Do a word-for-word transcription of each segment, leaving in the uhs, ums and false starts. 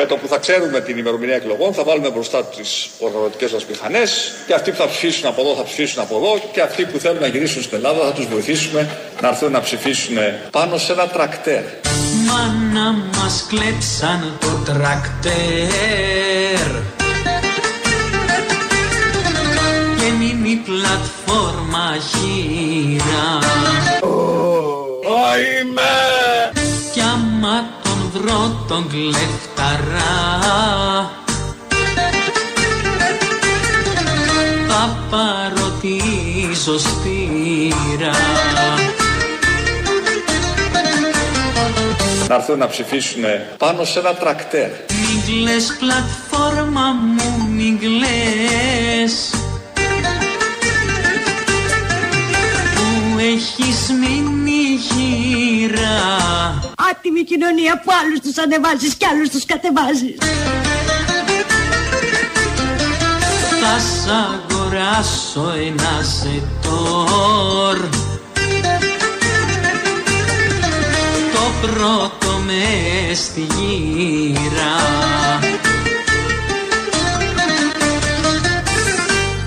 με το που θα ξέρουμε την ημερομηνία εκλογών, θα βάλουμε μπροστά τις οργανωτικές μας μηχανές και αυτοί που θα ψηφίσουν από εδώ θα ψηφίσουν από εδώ και αυτοί που θέλουν να γυρίσουν στην Ελλάδα θα τους βοηθήσουμε να έρθουν να ψηφίσουν πάνω σε ένα τρακτέρ. Μάνα μας κλέψαν το τρακτέρ και μην η πλατφόρμα γύρα. Είμαι! Κι άμα τον βρω τον κλεφταρά θα πάρω τη ζωστήρα. Να έρθουν να ψηφίσουν πάνω σε ένα τρακτέρ. Μην κλαις πλατφόρμα μου, μην κλαις που έχεις μείνει γύρα. Άτιμη κοινωνία που άλλους τους ανεβάζεις κι άλλους τους κατεβάζεις. Θα σ' αγοράσω ένα ζετόρ, πρώτο μες στη γύρα.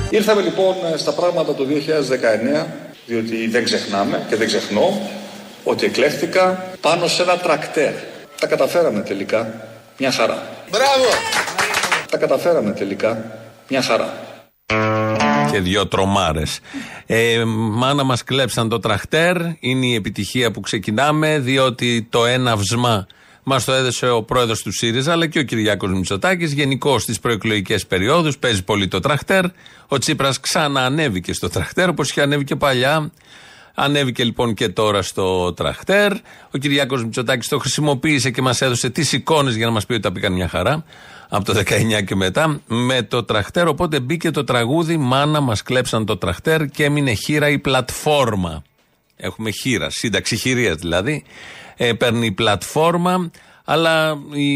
Ήρθαμε λοιπόν στα πράγματα το δύο χιλιάδες δεκαεννέα, διότι δεν ξεχνάμε και δεν ξεχνώ ότι εκλέχθηκα πάνω σε ένα τρακτέρ. Τα καταφέραμε τελικά, μια χαρά. Μπράβο! Τα καταφέραμε τελικά, μια χαρά. Και δύο τρομάρες. Ε, μάνα μας κλέψαν το τραχτέρ. Είναι η επιτυχία που ξεκινάμε, διότι το έναυσμα μας το έδεσε ο πρόεδρος του ΣΥΡΙΖΑ, αλλά και ο Κυριάκος Μητσοτάκης. Γενικώς στις προεκλογικές περιόδους παίζει πολύ το τραχτέρ. Ο Τσίπρας ξαναανέβηκε στο τραχτέρ, όπως είχε ανέβει και παλιά. Ανέβηκε λοιπόν και τώρα στο τραχτέρ. Ο Κυριάκος Μητσοτάκης το χρησιμοποίησε και μας έδωσε τις εικόνες για να μας πει ότι τα πήγαν μια χαρά. Από το δεκαεννιά και μετά, με το τραχτέρ, οπότε μπήκε το τραγούδι «Μάνα μας κλέψαν το τραχτέρ» και έμεινε χείρα η πλατφόρμα. Έχουμε χείρα, σύνταξη χειρίας δηλαδή. Ε, παίρνει η πλατφόρμα, αλλά η...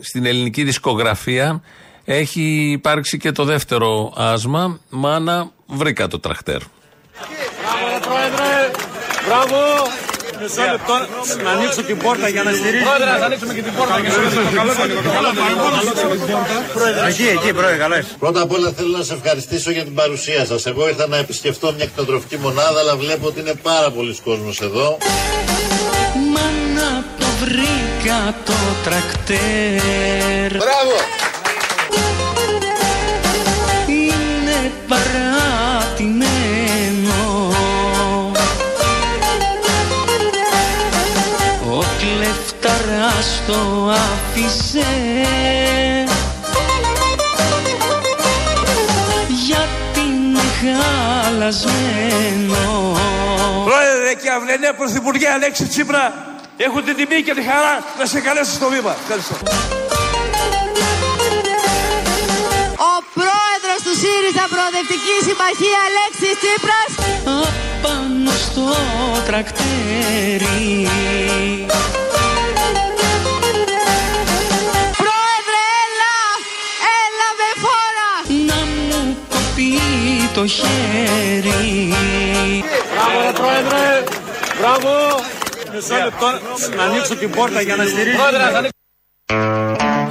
στην ελληνική δισκογραφία έχει υπάρξει και το δεύτερο άσμα, «Μάνα βρήκα το τραχτέρ». Μπράβο, πρόεδρε! Μπράβο! Μισό λεπτό να ανοίξω την πόρτα για να στηρίξω. Πρόεδρε, να ανοίξουμε και την πόρτα. Εκεί, εκεί, πρόεδρε, καλά. Πρώτα απ' όλα θέλω να σε ευχαριστήσω για την παρουσία σας. Εγώ ήρθα να επισκεφτώ μια κτηνοτροφική μονάδα, αλλά βλέπω ότι είναι πάρα πολλοί κόσμος εδώ. Μάνα, το βρήκα το τρακτέρ. Μπράβο! Είναι παράτηνο. Φταράς το άφησε γιατί είναι χαλασμένο. Πρόεδρε και αυλενέ Πρωθυπουργέ Αλέξη Τσίπρα, έχω την τιμή και τη χαρά να σε καλέσω στο βήμα. Ευχαριστώ. Ο πρόεδρος του ΣΥΡΙΖΑ Προοδευτική Συμμαχία Αλέξης Τσίπρας απάνω στο τρακτέρι. Το χέρι. Μπράβο, πρόεδρε! Μπράβο! Μισό λεπτό να ανοίξω την πόρτα για να στηρίξω.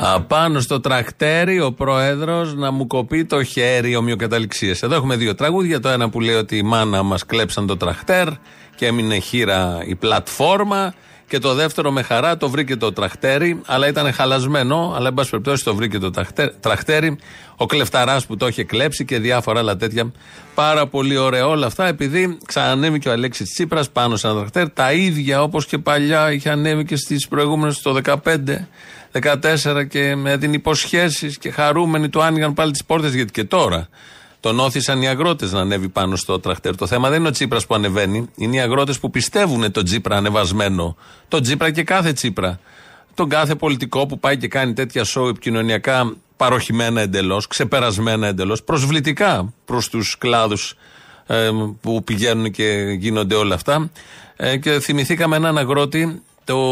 Απάνω στο τρακτέρι ο πρόεδρος να μου κοπεί το χέρι. Ομοιοκαταληξίες. Εδώ έχουμε δύο τραγούδια. Το ένα που λέει ότι η μάνα μας κλέψαν το τρακτέρ και έμεινε χείρα η πλατφόρμα. Και το δεύτερο με χαρά το βρήκε το τραχτέρι, αλλά ήταν χαλασμένο. Αλλά εν πάση περιπτώσει το βρήκε το τραχτέρι, ο κλεφταράς που το είχε κλέψει και διάφορα άλλα τέτοια. Πάρα πολύ ωραία όλα αυτά, επειδή ξανανέβηκε και ο Αλέξης Τσίπρας πάνω σε ένα τραχτέρ. Τα ίδια όπως και παλιά είχε ανέβει και στις προηγούμενες, το δεκαπέντε δεκατέσσερα, και με έδινε υποσχέσεις και χαρούμενοι του άνοιγαν πάλι τις πόρτες, γιατί και τώρα τον όθησαν οι αγρότες να ανέβει πάνω στο τραχτέρ. Το θέμα δεν είναι ο Τσίπρας που ανεβαίνει, είναι οι αγρότες που πιστεύουν τον Τσίπρα ανεβασμένο. Τον Τσίπρα και κάθε Τσίπρα. Τον κάθε πολιτικό που πάει και κάνει τέτοια σοου επικοινωνιακά παροχημένα εντελώς, ξεπερασμένα εντελώς, προσβλητικά προς τους κλάδους ε, που πηγαίνουν και γίνονται όλα αυτά. Ε, και θυμηθήκαμε έναν αγρότη, το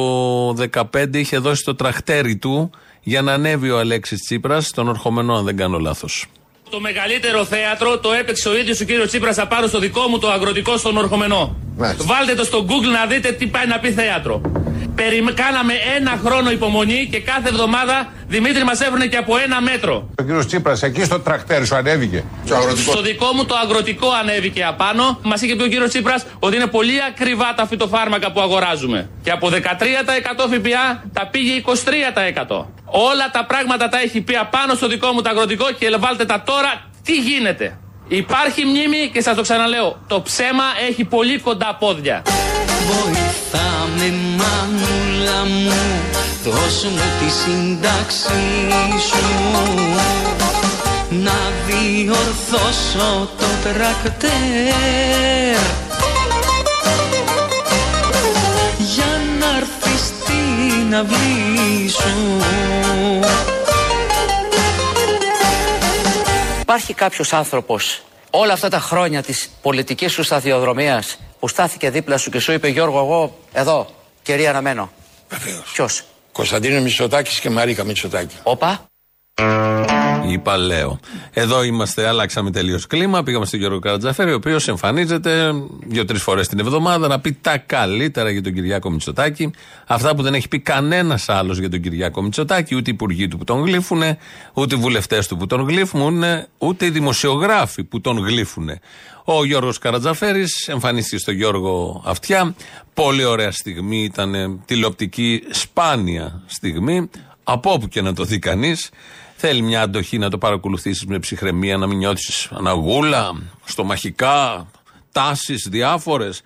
δεκαπέντε είχε δώσει το τραχτέρι του για να ανέβει ο Αλέξης Τσίπρας, τον Ορχομενό, αν δεν κάνω λάθος. Το μεγαλύτερο θέατρο το έπαιξε ο ίδιος ο κύριος Τσίπρας απάνω στο δικό μου το αγροτικό στον Ορχομενό. Βάλτε το στο Google να δείτε τι πάει να πει θέατρο. Περι... Κάναμε ένα χρόνο υπομονή και κάθε εβδομάδα Δημήτρη μας έβρινε και από ένα μέτρο. Ο κύριος Τσίπρας εκεί στο τρακτέρ σου ανέβηκε. Στο δικό μου το αγροτικό ανέβηκε απάνω. Μας είχε πει ο κύριος Τσίπρας ότι είναι πολύ ακριβά τα φυτοφάρμακα που αγοράζουμε. Και από δεκατρία τοις εκατό ΦΠΑ τα πήγε είκοσι τρία τοις εκατό. Όλα τα πράγματα τα έχει πει απάνω στο δικό μου το αγροτικό και βάλτε τα τώρα τι γίνεται. Υπάρχει μνήμη και σας το ξαναλέω, το ψέμα έχει πολύ κοντά πόδια. Βοηθά με μανούλα μου, δώσ' μου τη σύνταξή σου, να διορθώσω το τρακτέρ, για να έρθεις στην αυλή σου. Υπάρχει κάποιος άνθρωπος όλα αυτά τα χρόνια της πολιτικής σου σταδιοδρομίας που στάθηκε δίπλα σου και σου είπε Γιώργο εγώ εδώ κυρία να μένω? Βεβαίως. Ποιος? Κωνσταντίνο Μητσοτάκης και Μαρίκα Μητσοτάκη. Όπα. Είπα λέω. Εδώ είμαστε, αλλάξαμε τελείως κλίμα. Πήγαμε στον Γιώργο Καρατζαφέρη, ο οποίος εμφανίζεται δύο-τρεις φορές την εβδομάδα να πει τα καλύτερα για τον Κυριάκο Μητσοτάκη. Αυτά που δεν έχει πει κανένας άλλος για τον Κυριάκο Μητσοτάκη, ούτε οι υπουργοί του που τον γλύφουν, ούτε οι βουλευτές του που τον γλύφουν, ούτε οι δημοσιογράφοι που τον γλύφουν. Ο Γιώργος Καρατζαφέρης εμφανίστηκε στον Γιώργο Αυτιά. Πολύ ωραία στιγμή, ήταν τηλεοπτική σπάνια στιγμή, από όπου και να το δει κανείς. Θέλει μια αντοχή να το παρακολουθήσεις με ψυχραιμία, να μην νιώθεις αναγούλα, στομαχικά, τάσεις διάφορες.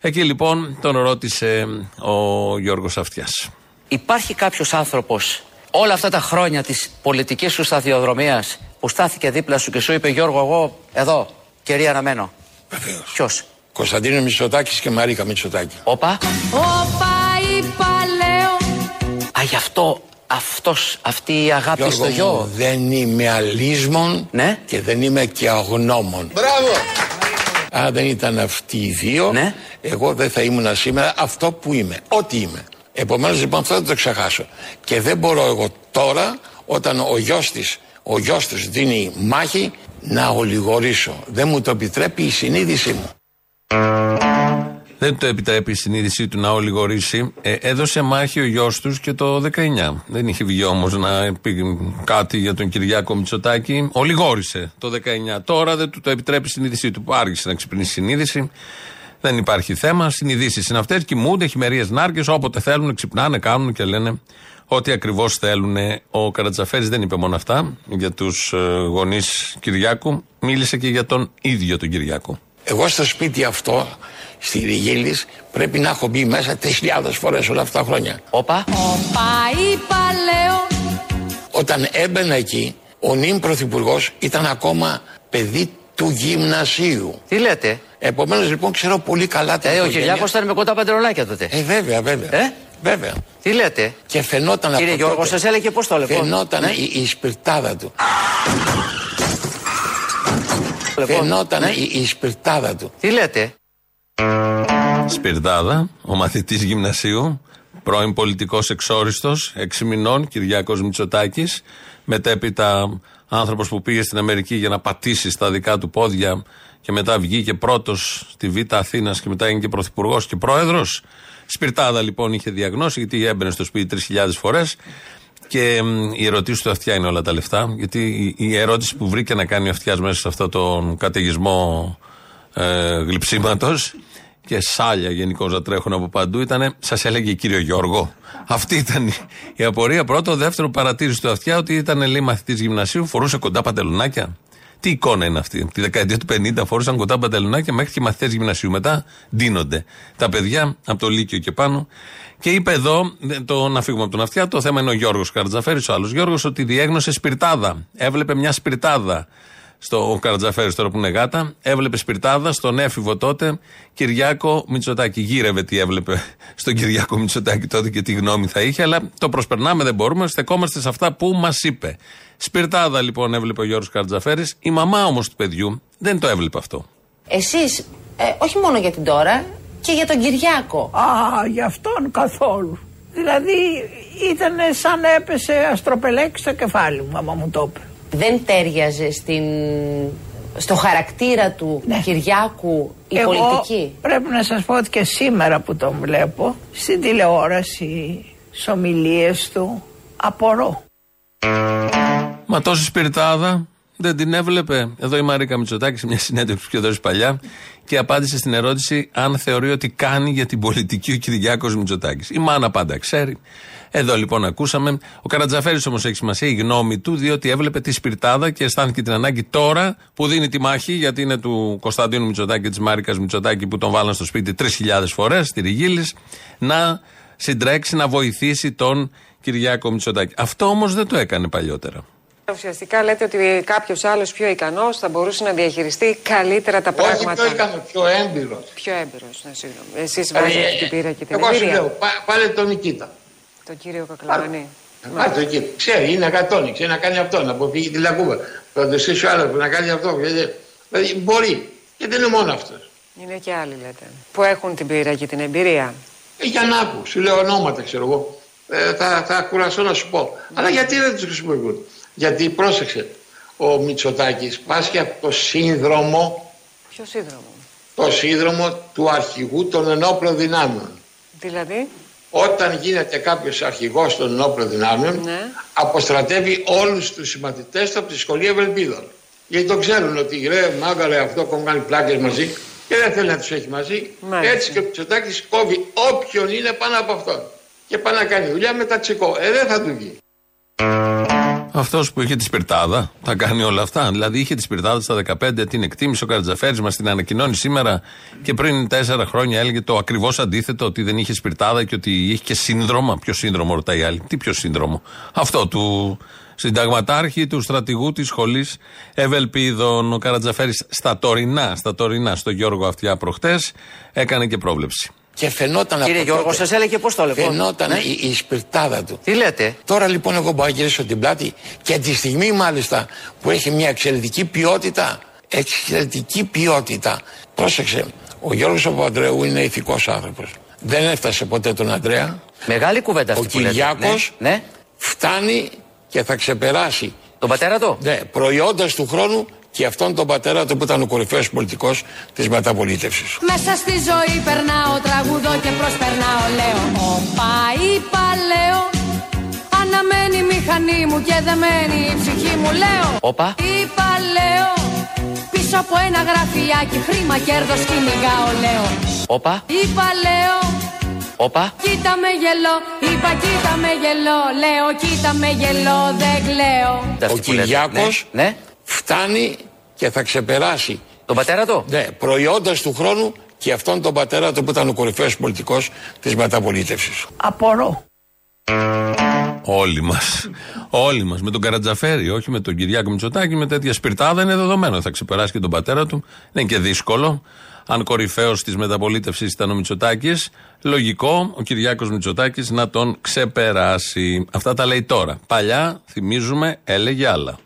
Εκεί λοιπόν τον ρώτησε ο Γιώργος Αυτιάς. Υπάρχει κάποιος άνθρωπος όλα αυτά τα χρόνια της πολιτικής σου σταδιοδρομίας που στάθηκε δίπλα σου και σου είπε Γιώργο εγώ εδώ κυρία να μένω? Βεβαίως. Ποιος? Κωνσταντίνο Μητσοτάκης και Μαρίκα Μητσοτάκη. Όπα. Όπα είπα λέω. Α γι' αυτό... Αυτός, αυτή η αγάπη Γιώργο στο γιο. Δεν είμαι αλίσμων, ναι, και δεν είμαι και αγνώμων. Μπράβο! Αν δεν ήταν αυτοί οι δύο, ναι, εγώ δεν θα ήμουν σήμερα αυτό που είμαι, ό,τι είμαι. Επομένως λοιπόν αυτό δεν το ξεχάσω. Και δεν μπορώ εγώ τώρα, όταν ο γιος της, ο γιος της δίνει μάχη, να ολιγορήσω. Δεν μου το επιτρέπει η συνείδησή μου. Δεν το επιτρέπει η συνείδησή του να ολιγορήσει. Ε, έδωσε μάχη ο γιος τους και το δεκαεννιά. Δεν είχε βγει όμως να πει κάτι για τον Κυριάκο Μητσοτάκη. Ολιγόρησε το δεκαεννιά. Τώρα δεν του το επιτρέπει η συνείδησή του. Άργησε να ξυπνήσει συνείδηση. Δεν υπάρχει θέμα. Συνειδήσεις είναι αυτές. Κοιμούνται, χειμερίες νάρκες. Όποτε θέλουν, ξυπνάνε, κάνουν και λένε ό,τι ακριβώς θέλουν. Ο Καρατζαφέρης δεν είπε μόνο αυτά για τους γονείς Κυριάκου. Μίλησε και για τον ίδιο τον Κυριάκο. Εγώ στο σπίτι αυτό, στη Ριγίλης, πρέπει να έχω μπει μέσα τις χιλιάδες φορές όλα αυτά τα χρόνια. Όπα. Όπα είπα λέω. Όταν έμπαινα εκεί, ο νυν πρωθυπουργός ήταν ακόμα παιδί του γυμνασίου. Τι λέτε? Επομένως λοιπόν ξέρω πολύ καλά τα ε, οικογένεια. Ο Κυριάκος ήταν με κοντά παντελονάκια τότε. Ε, βέβαια, βέβαια. Ε? Βέβαια. Τι λέτε? Και φαινόταν. Κύριε Γιώργο, σας έλεγε πώς το λεπτό. Φαινόταν, ναι, η, η σπιρτάδα του. Φαινόταν, ναι, η, η σπιρτάδα του. Τι λέτε? Σπιρτάδα, ο μαθητής γυμνασίου, πρώην πολιτικός εξόριστος, έξι μηνών, Κυριάκος Μητσοτάκης, μετέπειτα άνθρωπος που πήγε στην Αμερική για να πατήσει στα δικά του πόδια και μετά βγήκε πρώτος στη Β' Αθήνας και μετά έγινε και πρωθυπουργός και πρόεδρος. Σπιρτάδα λοιπόν είχε διαγνώσει, γιατί έμπαινε στο σπίτι τρεις χιλιάδες φορές. Και η ερωτήση του Αυτιά είναι όλα τα λεφτά, γιατί η ερώτηση που βρήκε να κάνει ο Αυτιάς μέσα σε αυτό τον καταιγισμό ε, γλυψίματος και σάλια γενικώς να τρέχουν από παντού ήταν, σας έλεγε κύριο Γιώργο. Αυτή ήταν η απορία. Πρώτο, δεύτερο, παρατήρηση του Αυτιά ότι ήταν, λέει, μαθητής γυμνασίου, φορούσε κοντά παντελονάκια. Τι εικόνα είναι αυτή? Τη δεκαετία του πενήντα φορούσαν κοντά παντελονάκια μέχρι και οι μαθητές γυμνασίου. Μετά ντύνονται τα παιδιά από το Λύκειο και πάνω. Και είπε εδώ, το να φύγουμε από τον Αυτιά, το θέμα είναι ο Γιώργος Καρατζαφέρης, ο άλλος Γιώργος, ότι διέγνωσε σπιρτάδα. Έβλεπε μια σπιρτάδα. Στο, ο Καρατζαφέρης τώρα που είναι γάτα, έβλεπε σπιρτάδα στον έφηβο τότε Κυριάκο Μητσοτάκη. Γύρευε τι έβλεπε στον Κυριάκο Μητσοτάκη τότε και τι γνώμη θα είχε, αλλά το προσπερνάμε, δεν μπορούμε, στεκόμαστε σε αυτά που μας είπε. Σπιρτάδα λοιπόν έβλεπε ο Γιώργος Καρατζαφέρης, η μαμά όμως του παιδιού δεν το έβλεπε αυτό. Εσείς, ε, όχι μόνο για την τώρα, και για τον Κυριάκο. Α, για αυτόν καθόλου. Δηλαδή ήταν σαν έπεσε αστροπελέκι στο κεφάλι μου, άμα μου το είπε. Δεν τέριαζε στην στο χαρακτήρα του ναι. Κυριάκου η εγώ πολιτική. Πρέπει να σας πω ότι και σήμερα που τον βλέπω στην τηλεόραση, στις ομιλίες του, απορώ. Μα τόση σπιρτάδα δεν την έβλεπε. Εδώ η Μαρίκα Μητσοτάκη σε μια συνέντευξη πιο δώσει παλιά και απάντησε στην ερώτηση αν θεωρεί ότι κάνει για την πολιτική ο Κυριάκος Μητσοτάκης. Η μάνα πάντα ξέρει. Εδώ λοιπόν ακούσαμε. Ο Καρατζαφέρης όμως έχει σημασία η γνώμη του, διότι έβλεπε τη σπιρτάδα και αισθάνθηκε την ανάγκη τώρα που δίνει τη μάχη, γιατί είναι του Κωνσταντίνου Μητσοτάκη και της Μάρικας Μητσοτάκη που τον βάλαν στο σπίτι τρεις χιλιάδες φορές, στη Ριγίλης, να συντρέξει, να βοηθήσει τον Κυριάκο Μητσοτάκη. Αυτό όμως δεν το έκανε παλιότερα. Ουσιαστικά λέτε ότι κάποιος άλλος πιο ικανός θα μπορούσε να διαχειριστεί καλύτερα τα πράγματα. Όχι πιο ικανός, πιο έμπειρος. Πιο έμπειρος, ναι, συγγνώμη. Εσείς βάζετε ε, την πείρα και την εγώ εμπειρία. Εγώ σου λέω, πάρε τον Νικήτα. Τον κύριο Κακλαμανή. Πάρε τον Νικήτα. Ξέρει, είναι ακατόνι, ξέρει να κάνει αυτό, να αποφύγει τη λακκούβα. Να το σκέψει ο άλλος, να κάνει αυτό. Δηλαδή μπορεί. Και δεν είναι μόνο αυτός. Είναι και άλλοι, λέτε. Που έχουν την πείρα και την εμπειρία. Ε, για να άκου, σου λέω ονόματα, ξέρω εγώ. Ε, θα, θα κουραστώ να σου πω. Mm. Αλλά γιατί δεν τους χρησιμοποιούν. Γιατί πρόσεξε, ο Μητσοτάκης πάσχει από το σύνδρομο. Ποιο σύνδρομο? Το σύνδρομο του αρχηγού των ενόπλων δυνάμεων. Δηλαδή? Όταν γίνεται κάποιος αρχηγός των ενόπλων δυνάμεων, ναι. αποστρατεύει όλους τους συμμαθητές του από τη σχολή Ευελπίδων. Γιατί το ξέρουν ότι ρε μάγκα ρε αυτό έχουν κάνει πλάκες μαζί και δεν θέλει να τους έχει μαζί. Μάλιστα. Έτσι και ο Μητσοτάκης κόβει όποιον είναι πάνω από αυτόν. Και πάει να κάνει δουλειά με τα τσικό. Ε, δεν θα του βγει. Αυτός που είχε τη σπιρτάδα τα κάνει όλα αυτά. Δηλαδή είχε τη σπιρτάδα στα δεκαπέντε, την εκτίμησε ο Καρατζαφέρης, μας την ανακοινώνει σήμερα και πριν τέσσερα χρόνια έλεγε το ακριβώς αντίθετο, ότι δεν είχε σπιρτάδα και ότι είχε και σύνδρομο. Ποιο σύνδρομο, ρωτάει η άλλη. Τι ποιο σύνδρομο? Αυτό του συνταγματάρχη, του στρατηγού της σχολής Ευελπίδων. Ο Καρατζαφέρης στα τωρινά, στα τωρινά, στο Γιώργο Αυτιά προχτές, έκανε και πρόβλεψη. Και φαινόταν Κύριε Γιώργο, σας έλεγε πώς το λέγω. Φαινόταν ναι. η, η σπιρτάδα του. Τι λέτε? Τώρα λοιπόν, εγώ μπορώ να γυρίσω την πλάτη και τη στιγμή μάλιστα που έχει μια εξαιρετική ποιότητα. Εξαιρετική ποιότητα. Πρόσεξε, ο Γιώργος Παπανδρέου είναι ηθικός άνθρωπος. Δεν έφτασε ποτέ τον Ανδρέα. Μεγάλη κουβέντα αυτή. Ο Κυριάκος ναι, ναι. φτάνει και θα ξεπεράσει τον πατέρα του. Ναι, προϊόντας του χρόνου. Και αυτόν τον πατέρα του που ήταν ο κορυφαίος πολιτικός της μεταπολίτευσης. Μέσα στη ζωή περνάω, τραγουδώ και προσπερνάω, λέω. Ο πάει παλαιό, αναμένει η μηχανή μου και δεμένη η ψυχή μου, λέω. Όπα. Είπα, λέω, πίσω από ένα γραφιάκι χρήμα κέρδος κυνηγάω, λέω. Όπα. Είπα, λέω, όπα. Κοίτα με γελό, είπα, κοίτα με γελό, λέω, κοίτα με γελό, δεν κλαίω. Ο Κυριάκος, ναι. ναι. φτάνει και θα ξεπεράσει τον πατέρα του. Ναι, προϊόντας του χρόνου και αυτόν τον πατέρα του που ήταν ο κορυφαίος πολιτικός της μεταπολίτευσης. Απορώ. Όλοι μας. Όλοι μας. Με τον Καρατζαφέρη, όχι με τον Κυριάκο Μητσοτάκη, με τέτοια σπιρτάδα είναι δεδομένο. Θα ξεπεράσει και τον πατέρα του. Είναι και δύσκολο. Αν κορυφαίος της μεταπολίτευσης ήταν ο Μητσοτάκης, λογικό ο Κυριάκος Μητσοτάκης να τον ξεπεράσει. Αυτά τα λέει τώρα. Παλιά, θυμίζουμε, έλεγε άλλα.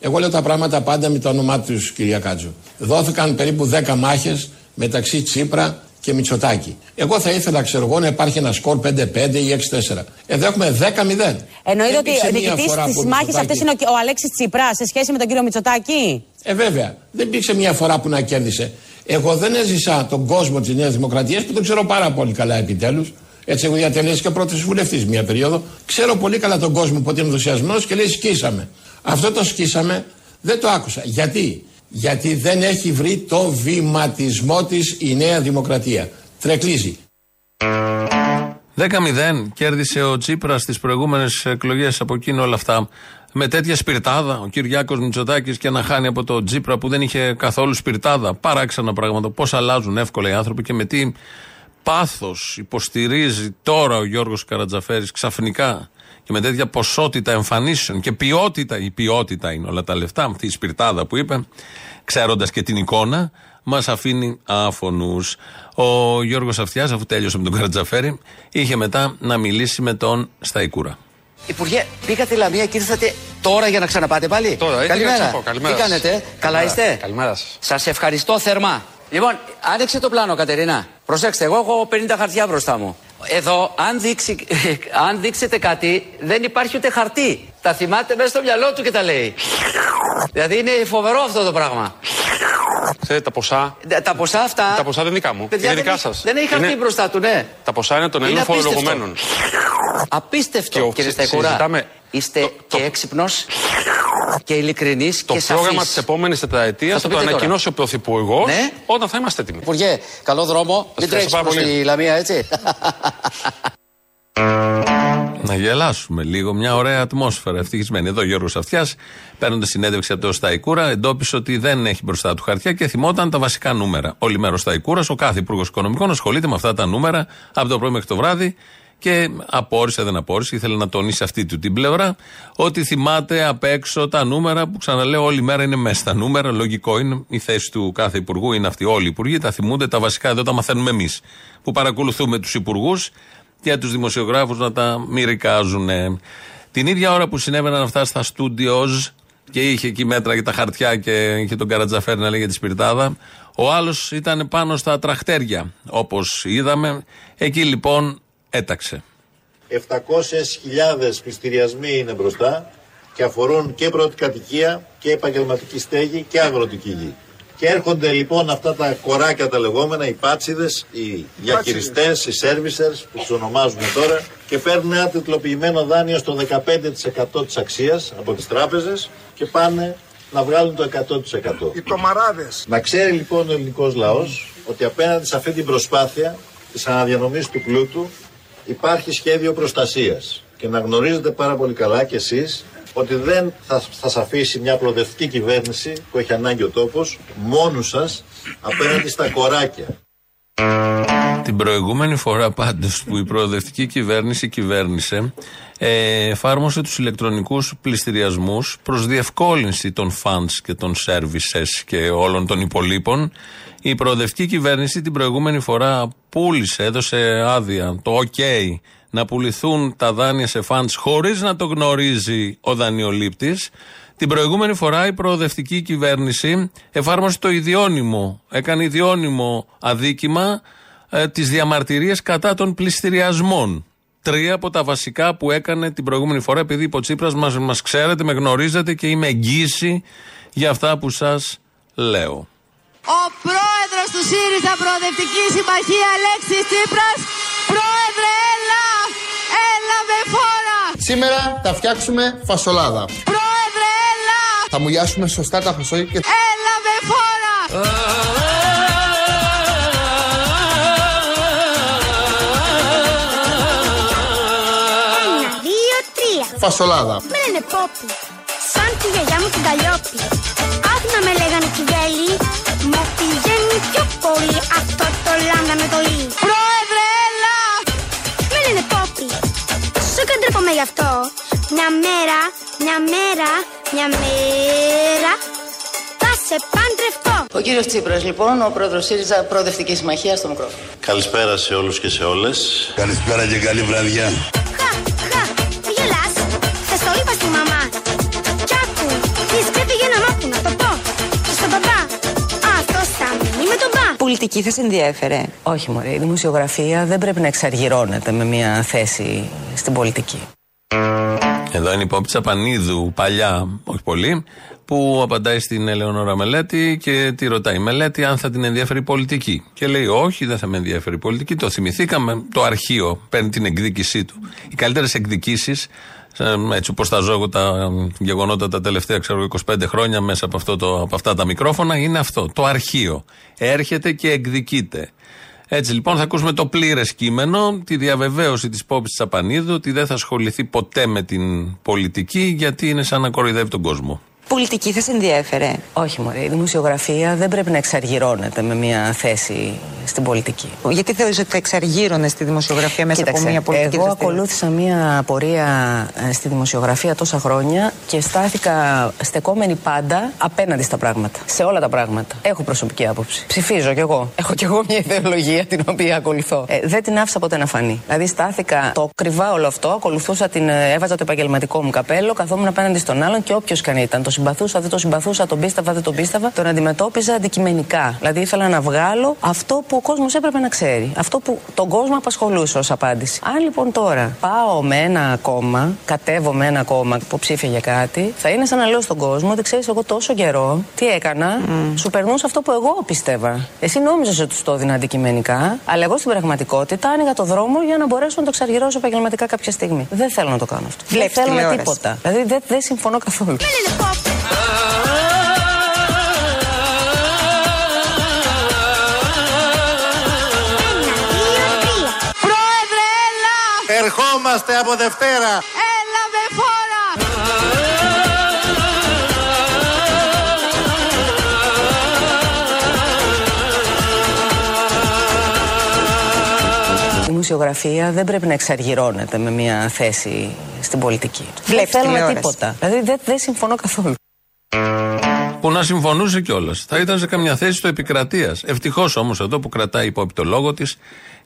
Εγώ λέω τα πράγματα πάντα με το όνομά του, κυρία Κάτζο. Δόθηκαν περίπου δέκα μάχες μεταξύ Τσίπρα και Μητσοτάκη. Εγώ θα ήθελα, ξέρω εγώ, να υπάρχει ένα σκορ πέντε πέντε ή έξι τέσσερα. Εδώ έχουμε δέκα μηδέν. Εννοείται ότι ο διοικητής της μάχης αυτής είναι ο Αλέξης Τσίπρας σε σχέση με τον κύριο Μητσοτάκη. Ε, βέβαια. Δεν υπήρξε μια φορά που να κέρδισε. Εγώ δεν έζησα τον κόσμο της Νέας Δημοκρατίας που τον ξέρω πάρα πολύ καλά επιτέλους. Έτσι, εγώ διατελέσει και πρώτος βουλευτής μια περίοδο. Ξέρω πολύ καλά τον κόσμο που ήταν ενθουσιασμένος και λέει σκίσαμε. Αυτό το σκίσαμε, δεν το άκουσα. Γιατί? Γιατί δεν έχει βρει το βηματισμό της η Νέα Δημοκρατία. Τρεκλίζει. δέκα μηδέν κέρδισε ο Τσίπρας στις προηγούμενες εκλογές, από εκείνο όλα αυτά. Με τέτοια σπιρτάδα, ο Κυριάκος Μητσοτάκης, και να χάνει από τον Τσίπρα που δεν είχε καθόλου σπιρτάδα. Παράξενα πράγματα. Πώς αλλάζουν εύκολα οι άνθρωποι και με τι πάθος υποστηρίζει τώρα ο Γιώργος Καρατζαφέρης ξαφνικά. Και με τέτοια ποσότητα εμφανίσεων και ποιότητα, η ποιότητα είναι όλα τα λεφτά, αυτή η σπιρτάδα που είπε, ξέροντας και την εικόνα, μας αφήνει άφωνους. Ο Γιώργος Αυτιάς, αφού τέλειωσε με τον Καρατζαφέρη, είχε μετά να μιλήσει με τον Σταϊκούρα. Υπουργέ, πήγατε Λαμία και ήρθατε τώρα για να ξαναπάτε πάλι. Τώρα, καλημέρα. Πω, καλημέρα. Τι κάνετε, καλημέρα. Καλά είστε. Καλημέρα σας. Σας ευχαριστώ θερμά. Λοιπόν, άνοιξε το πλάνο, Κατερίνα. Προσέξτε, εγώ έχω πενήντα χαρτιά μπροστά μου. Εδώ, αν, δείξει, αν δείξετε κάτι, δεν υπάρχει ούτε χαρτί. Τα θυμάται μέσα στο μυαλό του και τα λέει. Δηλαδή είναι φοβερό αυτό το πράγμα. Σε τα ποσά. Τα ποσά αυτά. Τα ποσά δεν δικά μου. Παιδιά, είναι δικά σας. Δεν έχει χαρτί μπροστά του, ναι. Τα ποσά είναι των Ελλήνων φορολογουμένων. Απίστευτο, κύριε Σταϊκούρα. Είστε και έξυπνος και ειλικρινής και σαφής. Το πρόγραμμα της επόμενης τετραετίας θα το ανακοινώσει ο Πρωθυπουργός όταν θα είμαστε έτοιμοι. Υπουργέ, καλό δρόμο. Μην τρέχεις προς τη Λαμία, έτσι. Να γελάσουμε λίγο, μια ωραία ατμόσφαιρα, ευτυχισμένη. Εδώ ο Γιώργος Αυτιάς, παίρνοντας συνέντευξη από το Σταϊκούρα, εντόπισε ότι δεν έχει μπροστά του χαρτιά και θυμόταν τα βασικά νούμερα. Όλη μέρα ο Σταϊκούρας, ο κάθε υπουργός οικονομικών, ασχολείται με αυτά τα νούμερα από το πρωί μέχρι το βράδυ και απόρρισε, δεν απόρρισε, ήθελε να τονίσει αυτή του την πλευρά, ότι θυμάται απ' έξω τα νούμερα που ξαναλέω όλη μέρα είναι μέσα στα νούμερα. Λογικό είναι, η θέση του κάθε υπουργού είναι αυτή. Όλοι οι υπουργοί τα θυμούνται, τα βασικά εδώ τα μαθαίνουμε εμείς που παρακολουθούμε τους υπουργούς. Για τους δημοσιογράφους να τα μυρικάζουν. Την ίδια ώρα που συνέβαιναν αυτά στα studios και είχε εκεί μέτρα και τα χαρτιά και είχε τον Καρατζαφέρη να λέει για τη σπιρτάδα, ο άλλος ήταν πάνω στα τραχτέρια, όπως είδαμε. Εκεί λοιπόν έταξε. επτακόσιες χιλιάδες πληστηριασμοί είναι μπροστά και αφορούν και πρώτη κατοικία και επαγγελματική στέγη και αγροτική γη. Και έρχονται λοιπόν αυτά τα κοράκια τα λεγόμενα, οι πάτσιδες, οι διαχειριστές, οι σέρβισερς που τους ονομάζουμε τώρα, και παίρνουν ένα τιτλοποιημένο δάνειο στο δεκαπέντε τοις εκατό της αξίας από τις τράπεζες και πάνε να βγάλουν το εκατό τοις εκατό. Οι τομαράδες. Να ξέρει λοιπόν ο ελληνικός λαός ότι απέναντι σε αυτή την προσπάθεια της αναδιανομής του πλούτου υπάρχει σχέδιο προστασίας. Και να γνωρίζετε πάρα πολύ καλά κι εσείς ότι δεν θα, θα σας αφήσει μια προοδευτική κυβέρνηση που έχει ανάγκη ο τόπος μόνους σας απέναντι στα κοράκια. Την προηγούμενη φορά πάντως που η προοδευτική κυβέρνηση κυβέρνησε, ε, εφάρμοσε τους ηλεκτρονικούς πληστηριασμούς προς διευκόλυνση των funds και των services και όλων των υπολείπων. Η προοδευτική κυβέρνηση την προηγούμενη φορά πούλησε, έδωσε άδεια, το ok, να πουληθούν τα δάνεια σε φαντς χωρίς να το γνωρίζει ο δανειολήπτης. Την προηγούμενη φορά η προοδευτική κυβέρνηση εφάρμοσε το ιδιώνυμο, έκανε ιδιώνυμο αδίκημα ε, τις διαμαρτυρίες κατά των πληστηριασμών. Τρία από τα βασικά που έκανε την προηγούμενη φορά, επειδή είπε ο Τσίπρας μας, μας ξέρετε, με γνωρίζετε και είμαι εγγύηση για αυτά που σας λέω. Ο πρόεδρος του ΣΥΡΙΖΑ Προοδευτική Συμμαχία, Αλέξης Τσίπρας, πρόεδρε, έλα! Έλα με φόρα! Σήμερα θα φτιάξουμε φασολάδα. Πρόεδρε, έλα! Θα μουλιάσουμε σωστά τα φασόλια και... Έλα με φόρα! Ένα, δύο, τρία. Φασολάδα. Με λένε Πόπι, σαν τη γιαγιά μου την Καλλιόπη. Άχνα με λέγανε Κυβέλη, μου πηγαίνει πιο πολύ αυτό το λάμδα με το λί. Πρόεδρε, έλα! Με λένε Πόπι, σου καντρέπομαι γι' αυτό. Μια μέρα, μια μέρα, μια μέρα θα σε παντρευτώ. Ο κύριος Τσίπρας λοιπόν, ο πρόεδρος ΣΥΡΙΖΑ Προοδευτική Συμμαχία στο μικρόφωνο. Καλησπέρα σε όλους και σε όλες. Καλησπέρα και καλή βραδιά. Χα, χα, μη γελάς, χθες το είπα στη μαμά. Κι άκου, τις πήγε να μάθουν να το πω. Και στον παπά. Πολιτική θα σε ενδιέφερε? Όχι μωρέ, η δημοσιογραφία δεν πρέπει να εξαργυρώνεται με μια θέση στην πολιτική. Εδώ είναι η Πόπη Τσαπανίδου, παλιά, όχι πολύ, που απαντάει στην Ελεονόρα Μελέτη και τη ρωτάει Μελέτη αν θα την ενδιαφέρει η πολιτική. Και λέει όχι, δεν θα με ενδιαφέρει η πολιτική, το θυμηθήκαμε, το αρχείο παίρνει την εκδίκησή του. Οι καλύτερες εκδικήσεις, έτσι όπως τα ζω εγώ τα γεγονότα τα τελευταία ξέρω, είκοσι πέντε χρόνια μέσα από, αυτό το, από αυτά τα μικρόφωνα, είναι αυτό, το αρχείο. Έρχεται και εκδικείται. Έτσι λοιπόν θα ακούσουμε το πλήρες κείμενο, τη διαβεβαίωση της Πόπης Τσαπανίδου ότι δεν θα ασχοληθεί ποτέ με την πολιτική γιατί είναι σαν να κοροϊδεύει τον κόσμο. Πολιτική θα σε ενδιέφερε? Όχι μωρέ, η δημοσιογραφία δεν πρέπει να εξαργυρώνεται με μια θέση στην πολιτική. Γιατί θεωρείς ότι θα εξαργύρωνες στη δημοσιογραφία μέσα Κοίταξε, από μια πολιτική? Εγώ δραστηρία. Ακολούθησα μια πορεία στη δημοσιογραφία τόσα χρόνια και στάθηκα στεκόμενη πάντα απέναντι στα πράγματα. Σε όλα τα πράγματα. Έχω προσωπική άποψη. Ψηφίζω κι εγώ. Έχω κι εγώ μια ιδεολογία την οποία ακολουθώ. Ε, δεν την άφησα ποτέ να φανεί. Δηλαδή στάθηκα, το κρυβά όλο αυτό, ακολουθούσα την, έβαζα το επαγγελματικό μου καπέλο, καθόμουν απέναντι στον άλλον και όποιος καν ήταν. Το συμπαθούσα, δεν το συμπαθούσα, τον πίστευα, δεν τον πίστευα. Τον αντιμετώπιζα αντικειμενικά. Δηλαδή ήθελα να βγάλω αυτό που που ο κόσμος έπρεπε να ξέρει. Αυτό που τον κόσμο απασχολούσε ως απάντηση. Αν λοιπόν τώρα πάω με ένα κόμμα, κατέβω με ένα κόμμα υποψήφια για κάτι, θα είναι σαν να λέω στον κόσμο ότι ξέρεις, εγώ τόσο καιρό τι έκανα, mm. σου περνούσε αυτό που εγώ πίστευα. Εσύ νόμιζες ότι το έδινα αντικειμενικά, αλλά εγώ στην πραγματικότητα άνοιγα το δρόμο για να μπορέσω να το εξαργυρώσω επαγγελματικά κάποια στιγμή. Δεν θέλω να το κάνω αυτό. Δεν θέλω τίποτα. Δηλαδή δεν δε συμφωνώ καθόλου. Ερχόμαστε από Δευτέρα. Έλα με φόρα. Η μουσιογραφία δεν πρέπει να εξαργυρώνεται με μια θέση στην πολιτική. Δεν θέλουμε τίποτα. Δηλαδή δεν δε συμφωνώ καθόλου. Που να συμφωνούσε κιόλας. Θα ήταν σε καμιά θέση του επικρατείας. Ευτυχώς όμως εδώ που κρατάει υπόπι το λόγο της.